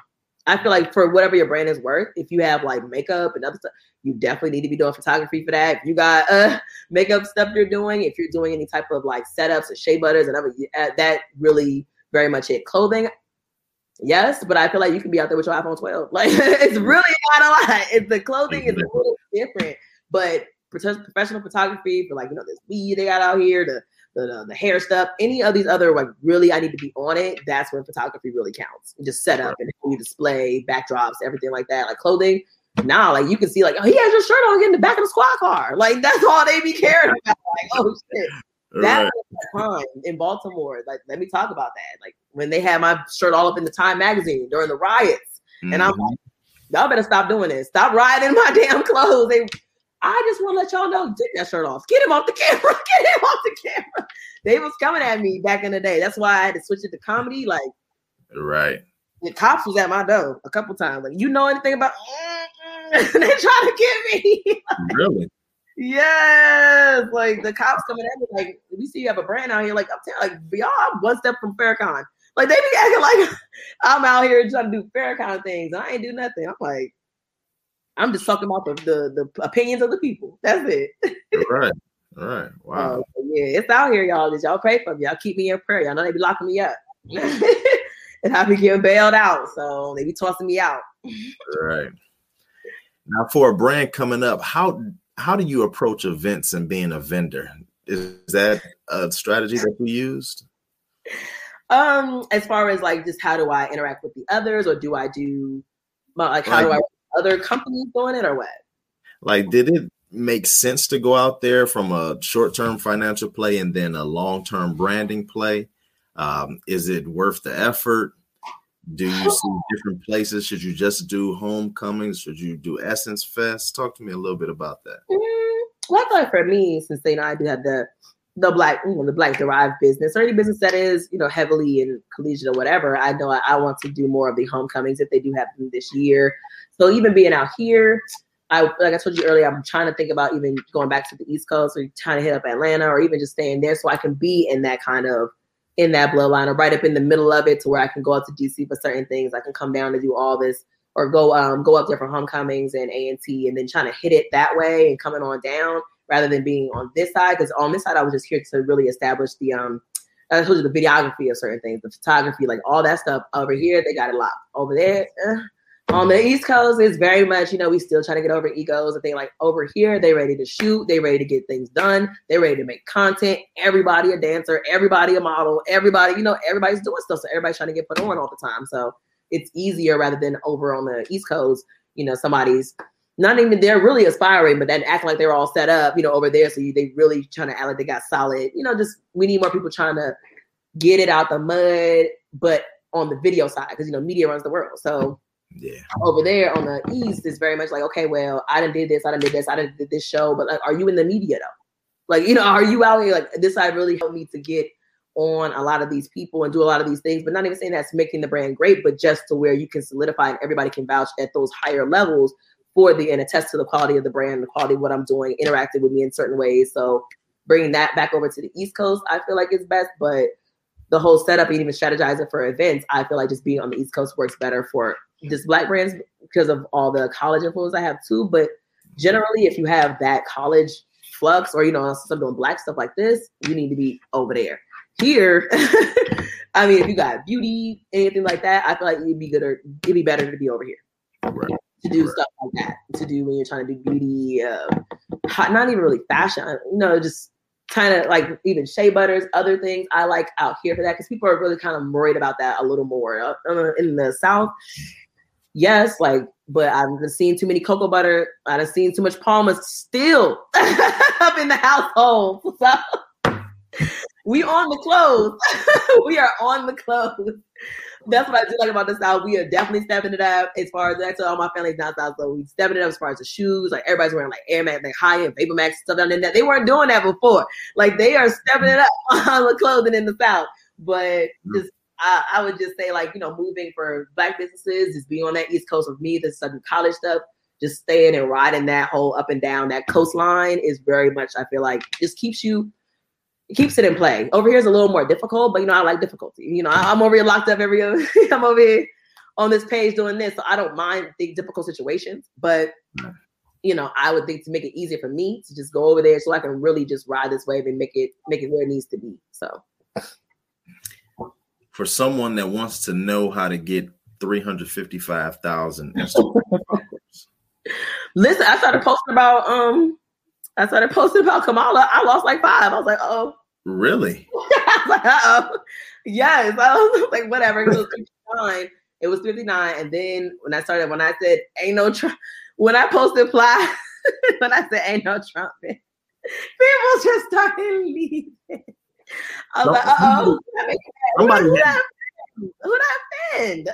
I feel like for whatever your brand is worth, if you have like makeup and other stuff, you definitely need to be doing photography for that. If you got uh, makeup stuff you're doing, if you're doing any type of like setups and shea butters and other, that really very much it. Clothing, yes, but I feel like you can be out there with your iPhone twelve. Like, it's really not a lot. It's, the clothing is a little different, but professional photography for like, you know, this weed they got out here, the the, the, the hair stuff, any of these other, like, really I need to be on it. That's when photography really counts. And just set up and you display, backdrops, everything like that. Like clothing, now, like you can see, like, oh, he has your shirt on, get in the back of the squad car. Like, that's all they be caring about. Like, oh shit. That right. Was a time in Baltimore. Like, let me talk about that. Like, when they had my shirt all up in the Time magazine during the riots, mm-hmm. and I'm like, y'all better stop doing this. Stop rioting my damn clothes. They, I just want to let y'all know, take that shirt off. Get him off the camera. Get him off the camera. They was coming at me back in the day. That's why I had to switch it to comedy. Like, right. The cops was at my door a couple times. Like, you know anything about? They trying to get me. Like, really. Yes, like the cops coming at me, like, we see you have a brand out here, like uptown, like y'all, I'm one step from Farrakhan. Like, they be acting like I'm out here trying to do Farrakhan things. I ain't do nothing. I'm like, I'm just talking about the the, the opinions of the people. That's it. Right, right. Wow. Uh, yeah, it's out here, y'all. Just y'all pray for me. Y'all keep me in prayer. Y'all know they be locking me up, and I be getting bailed out, so they be tossing me out. Right. Now, for a brand coming up, how? How do you approach events and being a vendor? Is that a strategy that you used? Um, as far as like, just how do I interact with the others, or do I do like how like, do I other companies doing it, or what? Like, did it make sense to go out there from a short-term financial play and then a long-term branding play? Um, is it worth the effort? Do you see different places? Should you just do homecomings? Should you do Essence Fest? Talk to me a little bit about that. Mm, well, I thought for me, since you know I do have the the black, you know, the black derived business, or any business that is, you know, heavily in collegiate or whatever, I know I, I want to do more of the homecomings if they do have them this year. So even being out here, I like I told you earlier, I'm trying to think about even going back to the East Coast, or trying to hit up Atlanta, or even just staying there so I can be in that kind of in that bloodline, or right up in the middle of it, to where I can go out to D C for certain things. I can come down and do all this, or go um, go up there for homecomings and A and T, and then trying to hit it that way and coming on down, rather than being on this side. Because on this side, I was just here to really establish the, um, I told you, the videography of certain things, the photography, like all that stuff. Over here, they got it locked. Over there, uh, on the East Coast, it's very much, you know, we still trying to get over egos. I think like over here, they ready to shoot. They ready to get things done. They ready to make content. Everybody a dancer. Everybody a model. Everybody, you know, everybody's doing stuff. So everybody's trying to get put on all the time. So it's easier, rather than over on the East Coast, you know, somebody's not even, they're really aspiring, but then acting like they're all set up, you know, over there. So you, they really trying to act like they got solid, you know, just, we need more people trying to get it out the mud, but on the video side, because, you know, media runs the world. So yeah. Over there on the East is very much like, okay, well, I done did this, I done did this, I done did this show, but like, are you in the media though? Like, you know, are you out here? Like, this side really helped me to get on a lot of these people and do a lot of these things, but not even saying that's making the brand great, but just to where you can solidify and everybody can vouch at those higher levels for the, and attest to the quality of the brand, the quality of what I'm doing, interacting with me in certain ways. So bringing that back over to the East Coast, I feel like it's best, but the whole setup and even strategizing for events, I feel like just being on the East Coast works better for just black brands because of all the college influence I have too. But generally, if you have that college flux, or, you know, some doing black stuff like this, you need to be over there. Here, I mean, if you got beauty, anything like that, I feel like it'd be good, or it'd be better to be over here. Right. You know, to do right. Stuff like that, to do when you're trying to do beauty, uh, not even really fashion, you know, just kind of like even shea butters, other things I like out here for that, because people are really kind of worried about that a little more uh, in the South. Yes, like, but I've seen too many cocoa butter. I've seen too much Palmer still up in the household. So we on the clothes. We are on the clothes. That's what I do like about the South. We are definitely stepping it up as far as that. So all my family's down South, so we stepping it up as far as the shoes. Like, everybody's wearing like Air Max, like high end Vapor Max stuff down in that. They weren't doing that before. Like, they are stepping it up on the clothing in the South, but just. uh, I would just say, like, you know, moving for Black businesses is being on that East Coast with me, the Southern college stuff, just staying and riding that whole up and down that coastline is very much, I feel like, just keeps you, it keeps it in play. Over here is a little more difficult, but, you know, I like difficulty. You know, I, I'm over here locked up every other, I'm over here on this page doing this. So I don't mind the difficult situations, but, you know, I would think to make it easier for me to just go over there so I can really just ride this wave and make it, make it where it needs to be. So. For someone that wants to know how to get three hundred fifty-five thousand Instagram followers. Listen, I started posting about, um, I started posting about Kamala. I lost like five. I was like, oh, really? I was like, uh-oh. Yes. I was like, whatever. It was fifty-nine. It was fifty-nine. And then when I started, when I said, ain't no Trump, when I posted fly, when I said, ain't no Trump, people just started leaving. I was no, like, uh-oh. Somebody who that offend?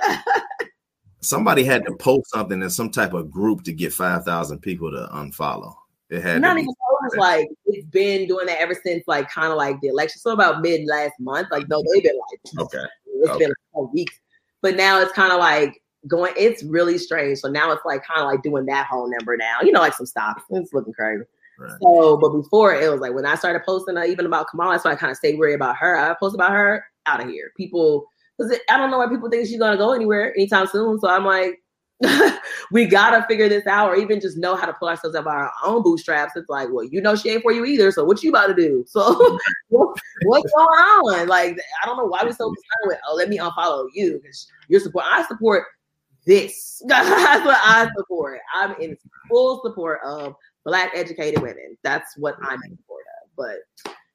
Somebody had to post something in some type of group to get five thousand people to unfollow. It had not even be- like it's been doing that ever since, like, kind of like the election. So about mid last month, like, no, they've been like, okay, it's okay. been like a week, but now it's kind of like going. It's really strange. So now it's like kind of like doing that whole number now. You know, like some stocks. It's looking crazy. Right. So, but before it was like when I started posting uh, even about Kamala, so I kind of stayed worried about her. I post about her out of here. People, because I don't know why people think she's gonna go anywhere anytime soon. So I'm like. We gotta figure this out, or even just know how to pull ourselves up by our own bootstraps. It's like, well, you know, she ain't for you either. So what you about to do? So what's going on? Like, I don't know why we so concerned with. Oh, let me unfollow you because you're support. I support this. That's what I support. I'm in full support of Black educated women. That's what I'm in support of. But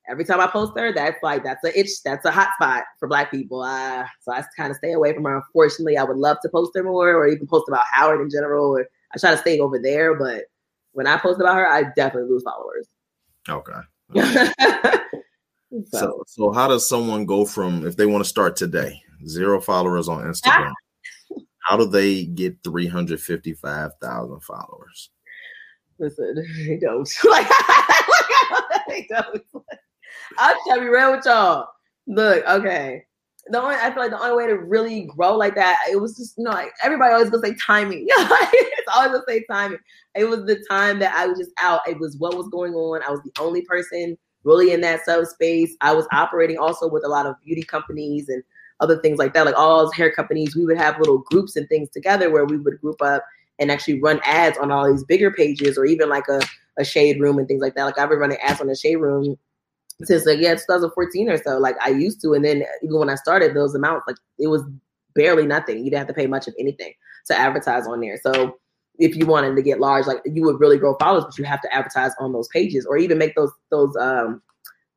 every time I post her, that's like that's a itch. That's a hot spot for Black people. Uh, so I kind of stay away from her. Unfortunately, I would love to post her more, or even post about Howard in general. Or I try to stay over there, but when I post about her, I definitely lose followers. Okay. okay. so. so, so how does someone go from, if they want to start today, zero followers on Instagram? How do they get three hundred fifty-five thousand followers? Listen, they don't. Like, they don't. I'm trying to be real with y'all. Look, okay. The only I feel like the only way to really grow like that, it was just, you know, like everybody always gonna say timing. It's always gonna say timing. It was the time that I was just out. It was what was going on. I was the only person really in that subspace. I was operating also with a lot of beauty companies and other things like that. Like all those hair companies, we would have little groups and things together where we would group up and actually run ads on all these bigger pages, or even like a, a Shade Room and things like that. Like I've been running ads on the Shade Room since like yeah twenty fourteen or so, like I used to. And then even when I started, those amounts, like it was barely nothing. You didn't have to pay much of anything to advertise on there. So if you wanted to get large, like you would really grow followers, but you have to advertise on those pages, or even make those those um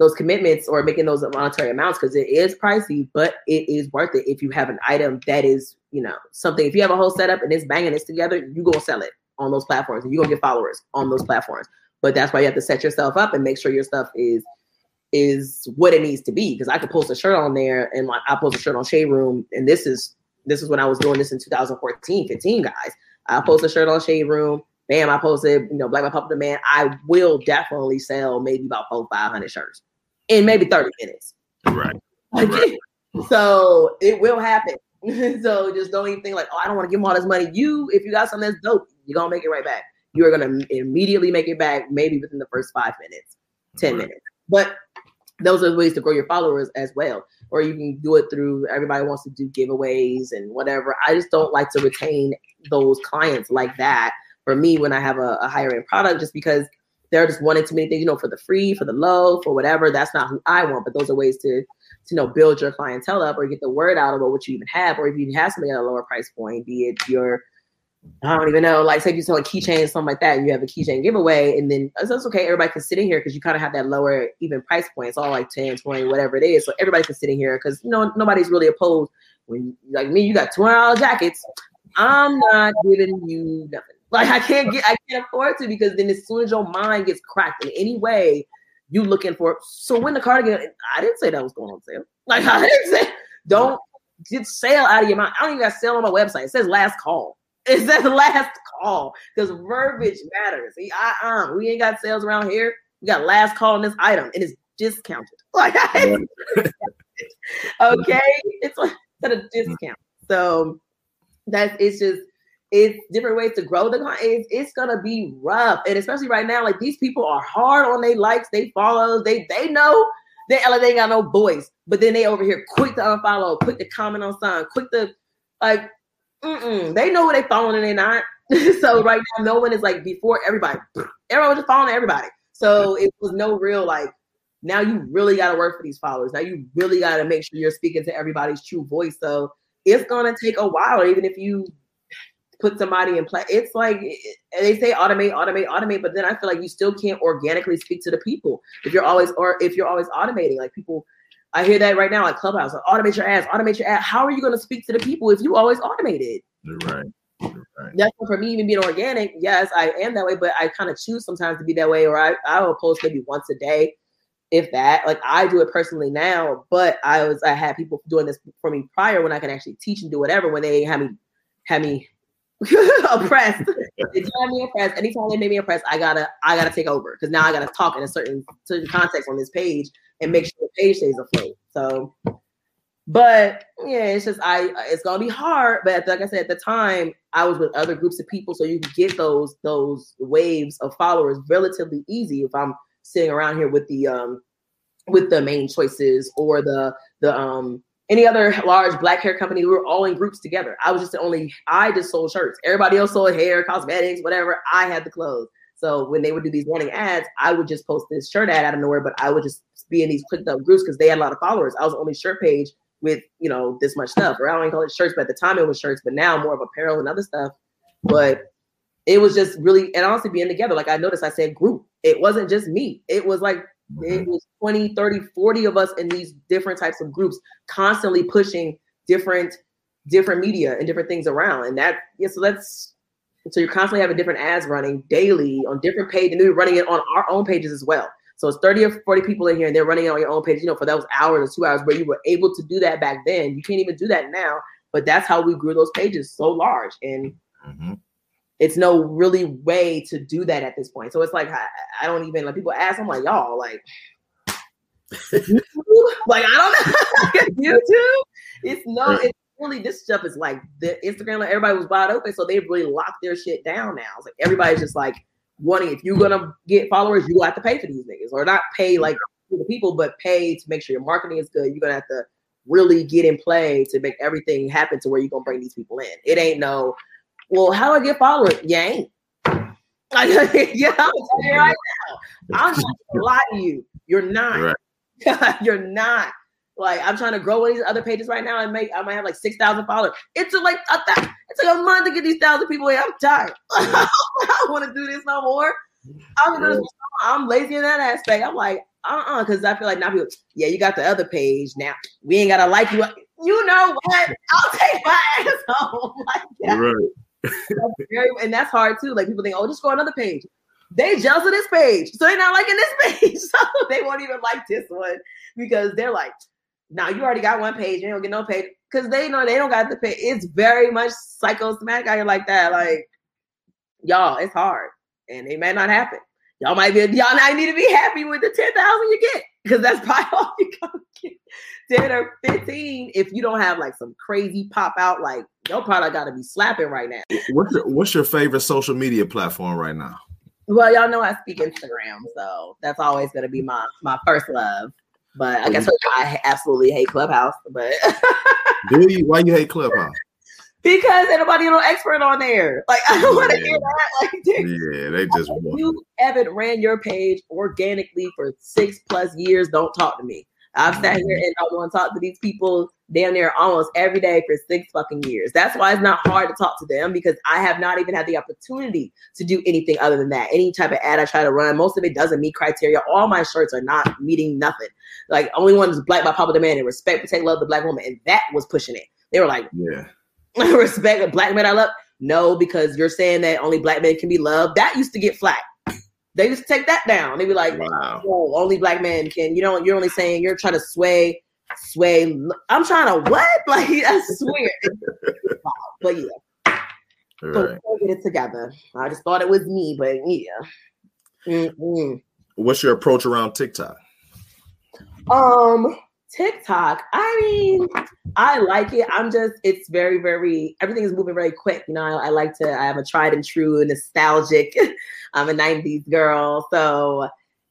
those commitments, or making those monetary amounts, because it is pricey, but it is worth it if you have an item that is, you know, something. If you have a whole setup and it's banging, it's together, you gonna sell it on those platforms, and you gonna get followers on those platforms. But that's why you have to set yourself up and make sure your stuff is. is what it needs to be, because I could post a shirt on there, and like I post a shirt on Shade Room, and this is this is when I was doing this in two thousand fourteen, fifteen, guys. I post a shirt on Shade Room, bam, I posted, you know, Black by Popular Demand. I will definitely sell maybe about four, five hundred shirts in maybe thirty minutes. Right. right. So it will happen. So just don't even think like, oh, I don't want to give them all this money. You, if you got something that's dope, you're gonna make it right back. You are gonna immediately make it back, maybe within the first five minutes, ten right. minutes. But those are ways to grow your followers as well. Or you can do it through, everybody wants to do giveaways and whatever. I just don't like to retain those clients like that for me when I have a, a higher end product, just because they're just wanting too many things, you know, for the free, for the low, for whatever. That's not who I want. But those are ways to, to you know, build your clientele up, or get the word out about what you even have. Or if you have something at a lower price point, be it your, I don't even know, like say you sell a keychain or something like that, and you have a keychain giveaway, and then so it's okay, everybody can sit in here because you kind of have that lower even price point. It's all like ten, twenty, whatever it is. So everybody can sit in here because, you know, nobody's really opposed. When like me, you got two hundred dollars jackets, I'm not giving you nothing. Like I can't get, I can't afford to, because then as soon as your mind gets cracked in any way, you looking for, so when the cardigan, I didn't say that was going on sale. Like I didn't say, don't get sale out of your mind. I don't even got sale on my website. It says last call. It's that last call, because verbiage matters. See, uh-uh, we ain't got sales around here. We got last call on this item, and it's discounted. Like, yeah. Okay, it's like at a discount. So that's, it's just, it's different ways to grow the content. It's, it's going to be rough. And especially right now, like, these people are hard on their likes, they follow, they, they know they, like, they ain't got no voice, but then they over here quick to unfollow, quick to comment on something, quick to, like, mm-mm. They know what they following and they not. So right now, no one is like before everybody, everyone was just following everybody. So it was no real, like, now you really got to work for these followers. Now you really got to make sure you're speaking to everybody's true voice. So it's going to take a while, even if you put somebody in play. It's like, they say automate, automate, automate, but then I feel like you still can't organically speak to the people if you're always, or if you're always automating. Like, people, I hear that right now at Clubhouse, like, automate your ads, automate your ad. How are you going to speak to the people if you always automate it? You're right. You're right. That's for me, even being organic. Yes, I am that way, but I kind of choose sometimes to be that way, or I, I will post maybe once a day, if that. Like, I do it personally now, but I was, I had people doing this for me prior when I can actually teach and do whatever, when they had me, had me oppressed. They had me oppressed. Anytime they made me oppressed, I gotta, I gotta take over, because now I gotta talk in a certain, certain context on this page and make sure the page stays afloat. So, but yeah, it's just, I, it's gonna be hard. But like I said, at the time, I was with other groups of people, so you can get those, those waves of followers relatively easy if I'm sitting around here with the um, with the main choices or the the um, any other large black hair company. We were all in groups together. I was just the only, I just sold shirts. Everybody else sold hair, cosmetics, whatever. I had the clothes. So when they would do these running ads, I would just post this shirt ad out of nowhere, but I would just be in these clicked up groups because they had a lot of followers. I was the only shirt page with, you know, this much stuff. Or I don't even call it shirts, but at the time it was shirts, but now more of apparel and other stuff. But it was just really, and honestly, being together. Like, I noticed I said group. It wasn't just me. It was like, it was twenty, thirty, forty of us in these different types of groups, constantly pushing different, different media and different things around. And that, yeah, so that's, so you're constantly having different ads running daily on different pages, and they're running it on our own pages as well. So it's thirty or forty people in here and they're running it on your own page, you know, for those hours or two hours where you were able to do that back then. You can't even do that now, but that's how we grew those pages so large. And mm-hmm. It's no really way to do that at this point. So it's like, I, I don't even, like, people ask, I'm like, y'all, like, like, I don't know. YouTube, it's no, it's really, this stuff is like the Instagram, like, everybody was wide open. So they really locked their shit down now. It's like, everybody's just like wanting, if you're going to get followers, you have to pay for these niggas, or not pay like the people, but pay to make sure your marketing is good. You're going to have to really get in play to make everything happen to where you're going to bring these people in. It ain't no, well, how do I get followers? You ain't. Like, yeah, I'm telling you right now. I'm not gonna lie to you. You're not. Right. You're not. Like, I'm trying to grow one of these other pages right now and make, I might have like six thousand followers. It took like a th- it took a month to get these thousand people in. I'm tired. I don't want to do this no more. I'm, gonna, I'm lazy in that aspect. I'm like, uh-uh, because I feel like now people, yeah, you got the other page now. We ain't gotta like you. You know what? I'll take my ass home. Like, yeah. Right. And that's hard too. Like, people think, oh, just go another page. They jealous of this page, so they're not liking this page. So they won't even like this one because they're like, "Nah, you already got one page. You don't get no page." Because they know they don't got the page. It's very much psychosomatic out here like that. Like, y'all, it's hard, and it may not happen. Y'all might be, y'all not need to be happy with the ten thousand you get, because that's probably all you gonna get, ten or fifteen. If you don't have like some crazy pop out, like, your product gotta be slapping right now. What's your, what's your favorite social media platform right now? Well, y'all know I speak Instagram, so that's always gonna be my my first love. But I guess I absolutely hate Clubhouse. But do you? Why you hate Clubhouse? Because anybody no expert on there. Like, I don't yeah. want to hear that. Like, yeah, they just like, want. You haven't ran your page organically for six plus years. Don't talk to me. I've sat here and I want to talk to these people damn near almost every day for six fucking years. That's why it's not hard to talk to them, because I have not even had the opportunity to do anything other than that. Any type of ad I try to run, most of it doesn't meet criteria. All my shirts are not meeting nothing. Like, only one is Black by Papa Demand and Respect, Protect, Love the Black Woman. And that was pushing it. They were like, yeah. Respect a black man I love. No, because you're saying that only black men can be loved. That used to get flat. They used to take that down. They be like, wow. Oh, only black men can, you know, you're only saying, you're trying to sway, sway. I'm trying to what? Like, I swear. Wow. But yeah. Right. So we'll get it together. I just thought it was me, but yeah. Mm-mm. What's your approach around TikTok? Um, TikTok, I mean, I like it. I'm just, it's very, very, everything is moving very quick. You know, I, I like to, I have a tried and true nostalgic, I'm a nineties girl. So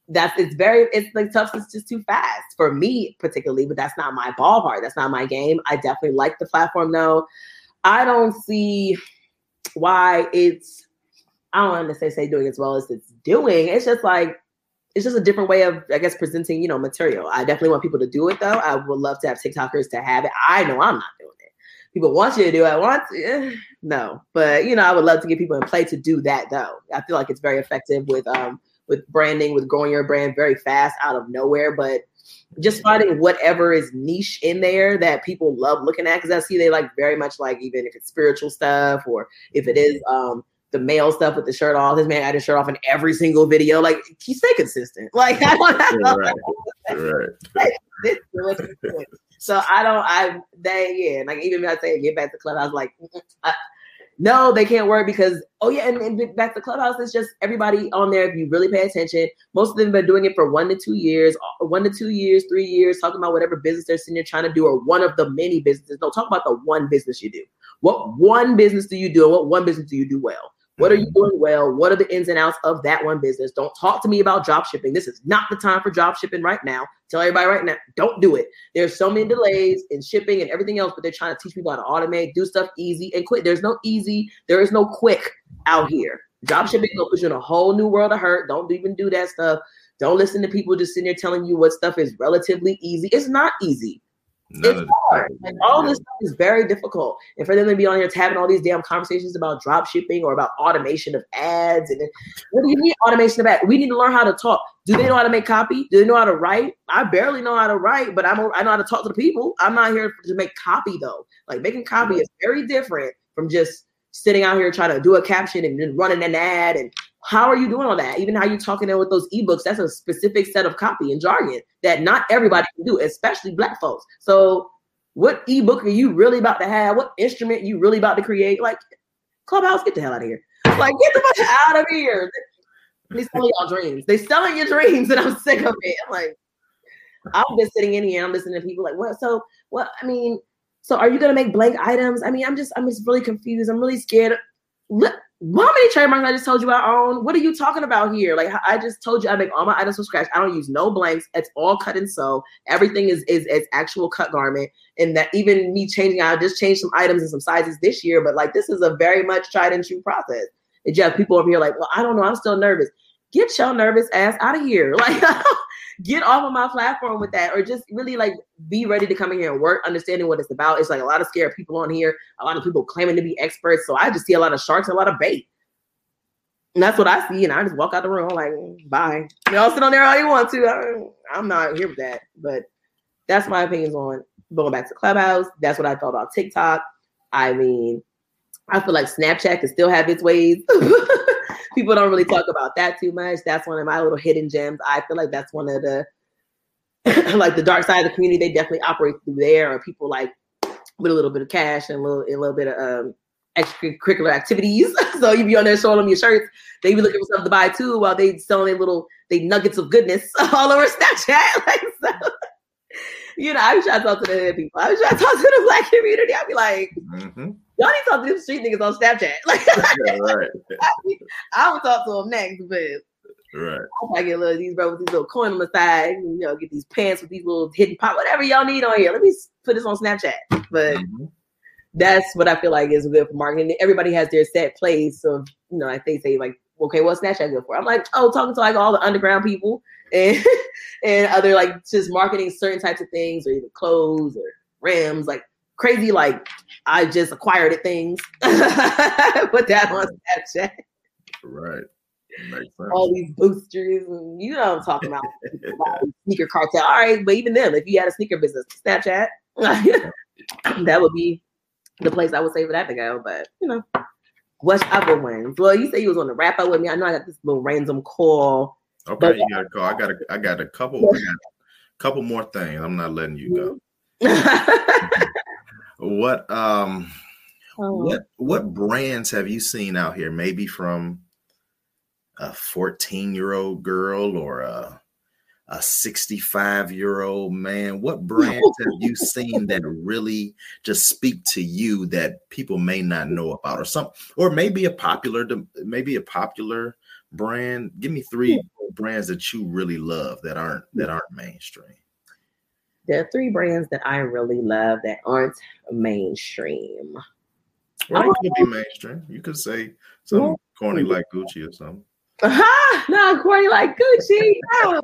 that's, it's very, it's like tough. It's just too fast for me particularly, but that's not my ballpark. That's not my game. I definitely like the platform though. I don't see why it's, I don't want to say, say doing as well as it's doing. It's just like, it's just a different way of, I guess, presenting, you know, material. I definitely want people to do it, though. I would love to have TikTokers to have it. I know I'm not doing it. People want you to do it. I want to. No. But, you know, I would love to get people in play to do that, though. I feel like it's very effective with um with branding, with growing your brand very fast out of nowhere. But just finding whatever is niche in there that people love looking at, because I see they like very much like, even if it's spiritual stuff or if it is um. the male stuff with the shirt off. This man had his shirt off in every single video. Like, he stay consistent. Like, I don't know. Right. Right. Like, this is so I don't. I they yeah. Like, even when I say get back to Clubhouse, like I, no, they can't worry because oh yeah, and, and back to Clubhouse, it's just everybody on there. If you really pay attention, most of them have been doing it for one to two years, one to two years, three years, talking about whatever business they're sitting there trying to do or one of the many businesses. No, talk about the one business you do. What one business do you do? And what one business do you do well? What are you doing well? What are the ins and outs of that one business? Don't talk to me about drop shipping. This is not the time for drop shipping right now. Tell everybody right now, don't do it. There's so many delays in shipping and everything else, but they're trying to teach people how to automate, do stuff easy and quick. There's no easy. There is no quick out here. Drop shipping will put you in a whole new world of hurt. Don't even do that stuff. Don't listen to people just sitting there telling you what stuff is relatively easy. It's not easy. None it's hard. Like, all this stuff is very difficult. And for them to be on here having all these damn conversations about drop shipping or about automation of ads. And then, what do you mean automation of ads? We need to learn how to talk. Do they know how to make copy? Do they know how to write? I barely know how to write, but I'm, I know how to talk to the people. I'm not here to make copy, though. Like, making copy is very different from just sitting out here trying to do a caption and then running an ad. And how are you doing all that? Even how you're talking in with those ebooks, that's a specific set of copy and jargon that not everybody can do, especially Black folks. So what ebook are you really about to have? What instrument you really about to create? Like, Clubhouse, get the hell out of here. Like, get the fuck out of here. They selling y'all dreams. They selling your dreams, and I'm sick of it. I'm like, I've been sitting in here, I'm listening to people like, well, so, well, I mean, so are you going to make blank items? I mean, I'm just, I'm just really confused. I'm really scared. Look, how many trademarks I just told you I own? What are you talking about here? Like, I just told you I make all my items from scratch. I don't use no blanks. It's all cut and sew. Everything is is, is actual cut garment. And that even me changing, I just changed some items and some sizes this year. But like, this is a very much tried and true process. And you have people over here like, well, I don't know, I'm still nervous. Get your nervous ass out of here. Like, get off of my platform with that. Or just really like be ready to come in here and work, understanding what it's about. It's like a lot of scared people on here, a lot of people claiming to be experts. So I just see a lot of sharks and a lot of bait. And that's what I see. And I just walk out the room like, bye. Y'all sit on there all you want to. I'm not here with that. But that's my opinions on going back to Clubhouse. That's what I thought about TikTok. I mean, I feel like Snapchat can still have its ways. People don't really talk about that too much. That's one of my little hidden gems. I feel like that's one of the, like the dark side of the community. They definitely operate through there, or people like with a little bit of cash and a little, and a little bit of um, extracurricular activities. So you be on there showing them your shirts. They be looking for stuff to buy too, while they selling their little, they nuggets of goodness all over Snapchat. Like, so, you know, I be trying to talk to the people. I be trying to talk to the Black community. I be like, mm-hmm. Y'all need to talk to them street niggas on Snapchat. Like, yeah, right. I, I would talk to them next, but right. I get little these bro with these little coin on the side, you know, get these pants with these little hidden pop, whatever y'all need on here. Let me put this on Snapchat. But mm-hmm. That's what I feel like is good for marketing. Everybody has their set place. So, you know, like they say like, okay, what's Snapchat good for? I'm like, oh, talking to like all the underground people and and other like just marketing certain types of things, or either clothes or rims, like crazy, like I just acquired it things. Put that on Snapchat. Right. Makes sense. All these boosters, and you know what I'm talking about. About sneaker cartel. All right, but even them, if you had a sneaker business, Snapchat, that would be the place I would say for that to go. But you know, what's other ones? Well, you say you was on the wrap up with me. I know I got this little random call. Okay, you got a call. I got a, I got a couple, I got a couple more things. I'm not letting you go. What um, oh. what what brands have you seen out here? Maybe from a fourteen-year-old girl or a a sixty-five-year-old man? What brands have you seen that really just speak to you that people may not know about, or some, or maybe a popular, maybe a popular brand? Give me three brands that you really love that aren't that aren't mainstream. There are three brands that I really love that aren't mainstream. Well, they could be mainstream. You could say something corny like Gucci or something. Uh-huh. No, corny like Gucci. No.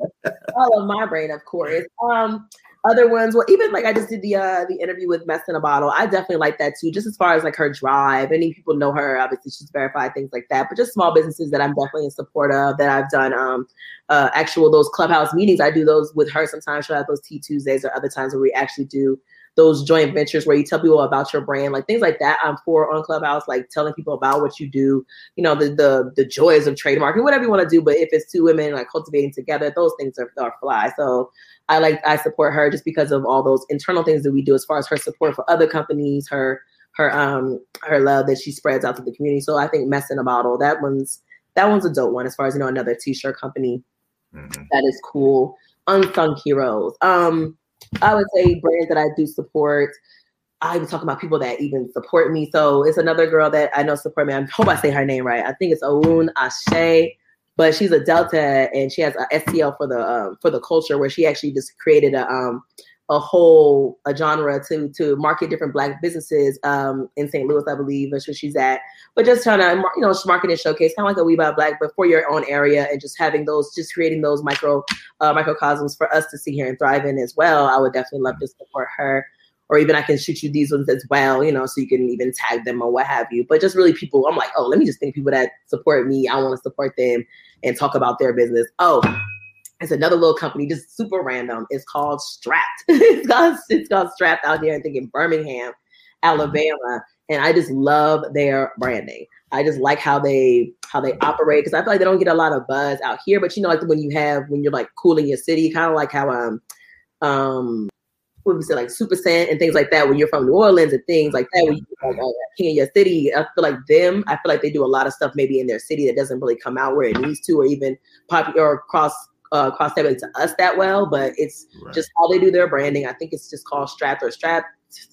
All of my brain, of course. Um, other ones, well, even like I just did the uh, the interview with Mess in a Bottle. I definitely like that too, just as far as like her drive. Many people know her. Obviously, she's verified, things like that. But just small businesses that I'm definitely in support of, that I've done um, uh, actual those Clubhouse meetings. I do those with her sometimes. She'll have those Tea Tuesdays or other times where we actually do those joint ventures where you tell people about your brand, like things like that. I'm for on Clubhouse, like telling people about what you do, you know, the the the joys of trademarking, whatever you want to do. But if it's two women, like cultivating together, those things are, are fly. So I like, I support her just because of all those internal things that we do as far as her support for other companies, her, her, um, her love that she spreads out to the community. So I think Mess in a Bottle, that one's, that one's a dope one as far as, you know, another t-shirt company. Mm-hmm. That is cool. Unsung heroes. Um, I would say brands that I do support. I was talking about people that even support me. So it's another girl that I know support me. I hope I say her name right. I think it's Oun Ashe, but she's a Delta and she has a S T L for the um, for the culture, where she actually just created a um, a whole a genre to to market different Black businesses um, in Saint Louis, I believe. That's where she's at. But just trying to, you know, market and showcase, kind of like a We Buy Black, but for your own area, and just having those, just creating those micro uh, microcosms for us to see here and thrive in as well. I would definitely love to support her. Or even I can shoot you these ones as well, you know, so you can even tag them or what have you. But just really people, I'm like, oh, let me just think people that support me. I want to support them and talk about their business. Oh, it's another little company, just super random. It's called Strapped. it's, called, it's called Strapped out there, I think, in Birmingham, Alabama. And I just love their branding. I just like how they how they operate, because I feel like they don't get a lot of buzz out here. But, you know, like when you have, when you're like cool in your city, kind of like how, um, um, what would we say, like Super Scent and things like that, when you're from New Orleans and things like that, when you're like, oh, king of your city. I feel like them, I feel like they do a lot of stuff maybe in their city that doesn't really come out where it needs to, or even pop or cross. Uh, cross that way to us that well, but it's right. Just how they do their branding. I think it's just called Strapped or Strapped,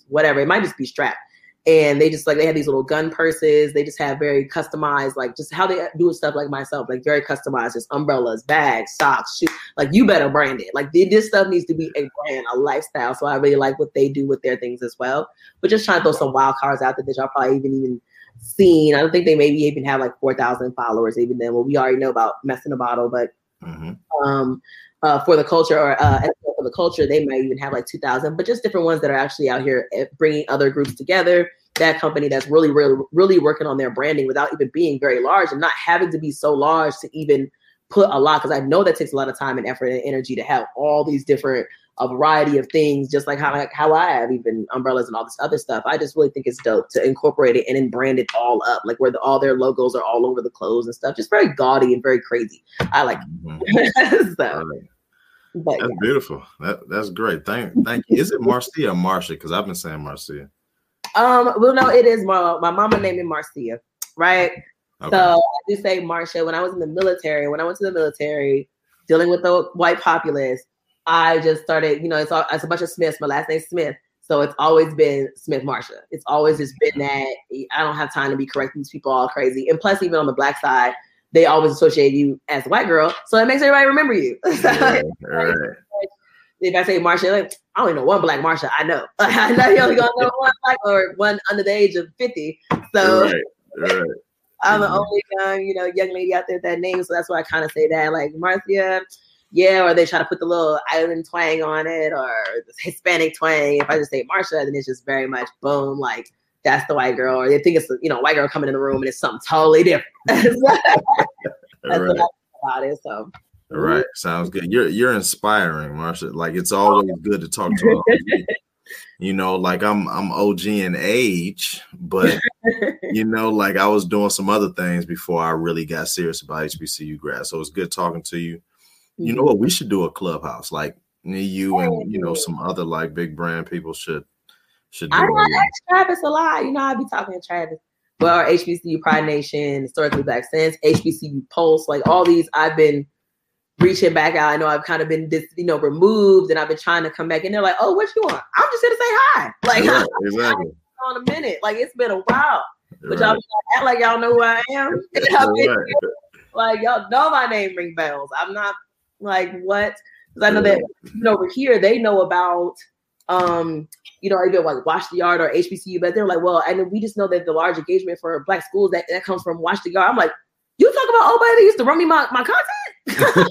whatever. It might just be Strapped. And they just like, they have these little gun purses. They just have very customized, like just how they do stuff like myself, like very customized, just umbrellas, bags, socks, shoes. Like you better brand it. Like this stuff needs to be a brand, a lifestyle. So I really like what they do with their things as well. But just trying to throw some wild cards out there that y'all probably even even seen. I don't think they maybe even have like four thousand followers even then. Well, we already know about Mess in a Bottle, but Mm-hmm. Um, uh, for the culture, or uh, for the culture, they might even have like two thousand. But just different ones that are actually out here bringing other groups together. That company that's really, really, really working on their branding without even being very large, and not having to be so large to even put a lot. Because I know that takes a lot of time and effort and energy to have all these different a variety of things. Just like how like how I have even umbrellas and all this other stuff. I just really think it's dope to incorporate it and then brand it all up, like where the, all their logos are all over the clothes and stuff. Just very gaudy and very crazy. I like it. Mm-hmm. so, right. but, that's yeah. beautiful. That that's great. Thank thank you. Is it Marcia or Marcia? Because I've been saying Marcia. Um. Well, no, it is my my mama named it Marcia, right? Okay. So I do say Marcia. When I was in the military, when I went to the military, dealing with the white populace, I just started, you know, it's, all, it's a bunch of Smiths. My last name's Smith. So it's always been Smith Marcia. It's always just been that. I don't have time to be correcting these people all crazy. And plus, even on the Black side, they always associate you as a white girl. So it makes everybody remember you. Yeah, right. If I say Marcia, like, I only know one Black Marcia. I know. I know you only gonna know one Black or one under the age of fifty. So right, right. I'm the only young, you know, young lady out there with that name. So that's why I kind of say that, like Marcia. Yeah, or they try to put the little island twang on it, or the Hispanic twang. If I just say Marcia, then it's just very much boom, like that's the white girl. Or they think it's, you know, a white girl coming in the room and it's something totally different. that's right. What I about it. So all right, sounds good. You're you're inspiring, Marcia. Like it's always good to talk to you. You know, like I'm I'm O G in age, but you know, like I was doing some other things before I really got serious about H B C U grad. So it's good talking to you. You know what? We should do a Clubhouse, like you and, you know, some other like big brand people should should do. I know I ask Travis a lot. You know, I be talking to Travis. Well, our H B C U Pride Nation, Historically Black Sense, H B C U Pulse, like all these. I've been reaching back out. I know I've kind of been, dis, you know, removed, and I've been trying to come back. And they're like, "Oh, what you want? I'm just here to say hi." Like, yeah, exactly. On a minute, like it's been a while, you're but y'all right. act like y'all know who I am. Right. Like y'all know my name ring bells. I'm not like what, because I know yeah. that you know, over here they know about, um, you know, either like Wash the Yard or H B C U, but they're like, well, and we just know that the large engagement for Black schools that, that comes from Wash the Yard. I'm like, you talk about old buddy that used to run me my, my content.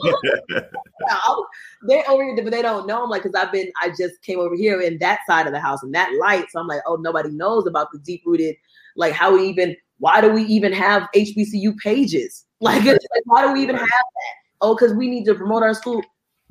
They over here, but they don't know. I'm like, because I've been, I just came over here in that side of the house and that light. So I'm like, oh, nobody knows about the deep rooted, like how we even, why do we even have H B C U pages? Like, it's like, why do we even have that? Oh, because we need to promote our school.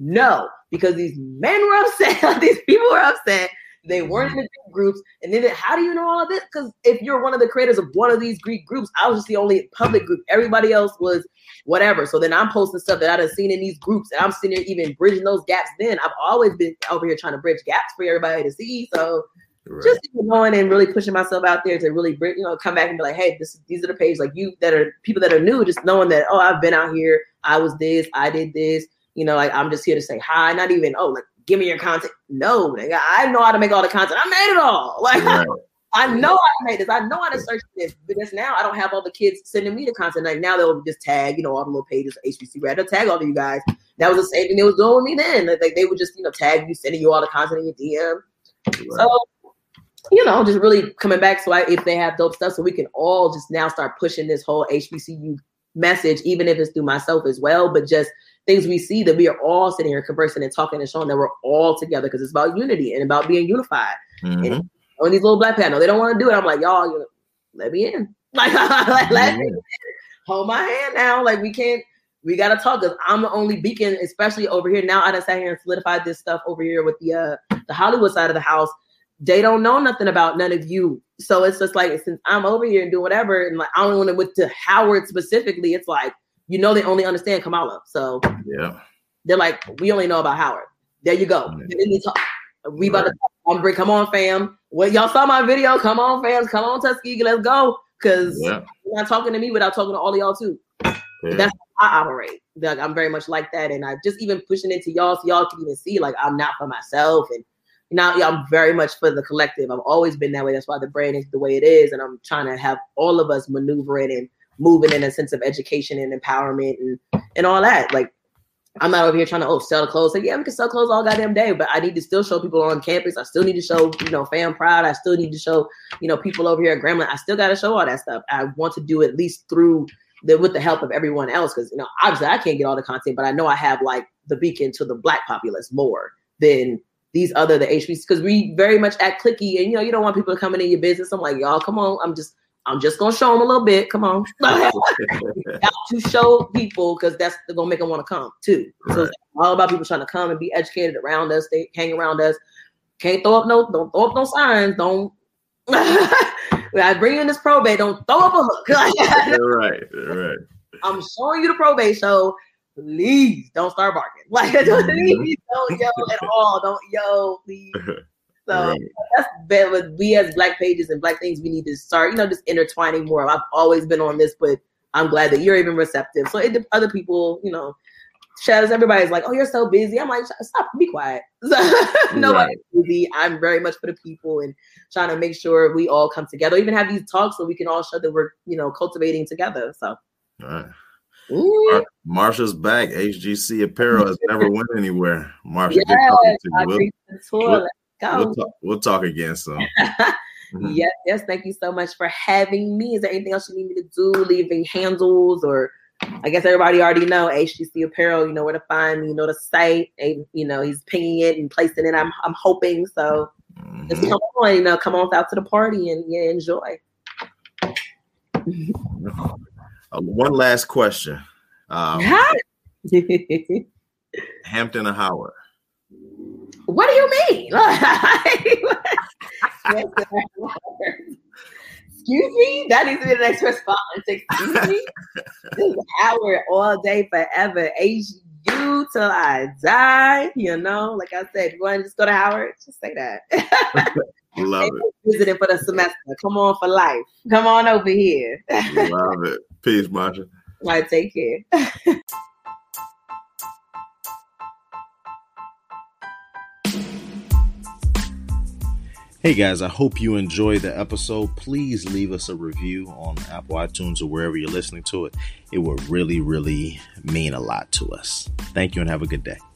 No, because these men were upset. These people were upset. They weren't in the groups. And then how do you know all of this? Because if you're one of the creators of one of these Greek groups, I was just the only public group. Everybody else was whatever. So then I'm posting stuff that I done seen in these groups, and I'm sitting there even bridging those gaps. Then I've always been over here trying to bridge gaps for everybody to see. So right. just going and really pushing myself out there to really, you know, come back and be like, hey, this, these are the pages like you that are people that are new, just knowing that, oh, I've been out here. I was this. I did this. You know, like I'm just here to say hi. Not even, oh, like, give me your content. No, nigga, I know how to make all the content. I made it all. Like right. I, I know I made this. I know how to search this. Because now I don't have all the kids sending me the content. Like now they'll just tag, you know, all the little pages of H B C U. They'll tag all of you guys. That was the same thing they was doing me then. Like they would just, you know, tag you, sending you all the content in your D M. Right. So, you know, just really coming back. So I, if they have dope stuff, so we can all just now start pushing this whole H B C U message, even if it's through myself as well, but just things we see that we are all sitting here conversing and talking and showing that we're all together, because it's about unity and about being unified. Mm-hmm. And on these little Black panel, they don't want to do it. I'm like, y'all, you know, let me in. Like, like let mm-hmm. me in. Hold my hand now. Like, we can't, we got to talk, because I'm the only beacon, especially over here. Now I done sat here and solidified this stuff over here with the uh, the Hollywood side of the house. They don't know nothing about none of you. So it's just like, since I'm over here and do whatever, and like, I don't want to with to Howard specifically, it's like, you know, they only understand Kamala. So yeah, they're like, we only know about Howard. There you go. Mm-hmm. Then we talk. We about right. to talk. I'm bring, come on, fam. Well, y'all saw my video. Come on, fam. Come on, Tuskegee. Let's go. Because yeah. you're not talking to me without talking to all of y'all, too. Yeah. That's how I operate. Like, I'm very much like that. And I just even pushing into y'all so y'all can even see, like, I'm not for myself. And now yeah, I'm very much for the collective. I've always been that way. That's why the brand is the way it is. And I'm trying to have all of us maneuvering and moving in a sense of education and empowerment and, and all that. Like, I'm not over here trying to, oh, sell the clothes. Like, yeah, we can sell clothes all goddamn day, but I need to still show people on campus. I still need to show, you know, fam pride. I still need to show, you know, people over here at Gremlin. I still got to show all that stuff. I want to do it at least through the, with the help of everyone else. Cause, you know, obviously I can't get all the content, but I know I have like the beacon to the Black populace more than these other, the H B C Us. Cause we very much act clicky, and, you know, you don't want people to come into your business. I'm like, y'all, come on. I'm just, I'm just going to show them a little bit. Come on. To show people, because that's going to make them want to come too. Right. So it's all about people trying to come and be educated around us. They hang around us. Can't throw up no, don't throw up no signs. Don't. When I bring in this probate, don't throw up a hook. You're right. You're right. I'm showing you the probate show. Please don't start barking. Like, please don't yell at all. Don't yell, please. So right. that's bad. With we as Black pages and Black things, we need to start, you know, just intertwining more. I've always been on this, but I'm glad that you're even receptive. So it, other people, you know, shadows, everybody's like, oh, you're so busy. I'm like, stop, be quiet. Nobody's right. busy. I'm very much for the people and trying to make sure we all come together, even have these talks so we can all show that we're, you know, cultivating together. So. All right. Mar- Marcia's back. H G C apparel has never went anywhere. Marcia, yeah, We'll talk, we'll talk again soon. yes, yes. Thank you so much for having me. Is there anything else you need me to do? Leaving handles, or I guess everybody already know H G C Apparel. You know where to find me. You know the site. And, you know, he's pinging it and placing it. I'm I'm hoping so. Mm-hmm. Just come on, you know, come on out to the party and yeah, enjoy. uh, one last question. Um, Hampton or Howard? What do you mean? Excuse me? That needs to be the next response. Excuse me? This is Howard all day, forever. H U till I die. You know, like I said, you want to just go to Howard? Just say that. Love it. Visiting for the semester. Come on for life. Come on over here. Love it. Peace, Marcia. All right, take care. Hey guys, I hope you enjoyed the episode. Please leave us a review on Apple iTunes or wherever you're listening to it. It will really, really mean a lot to us. Thank you and have a good day.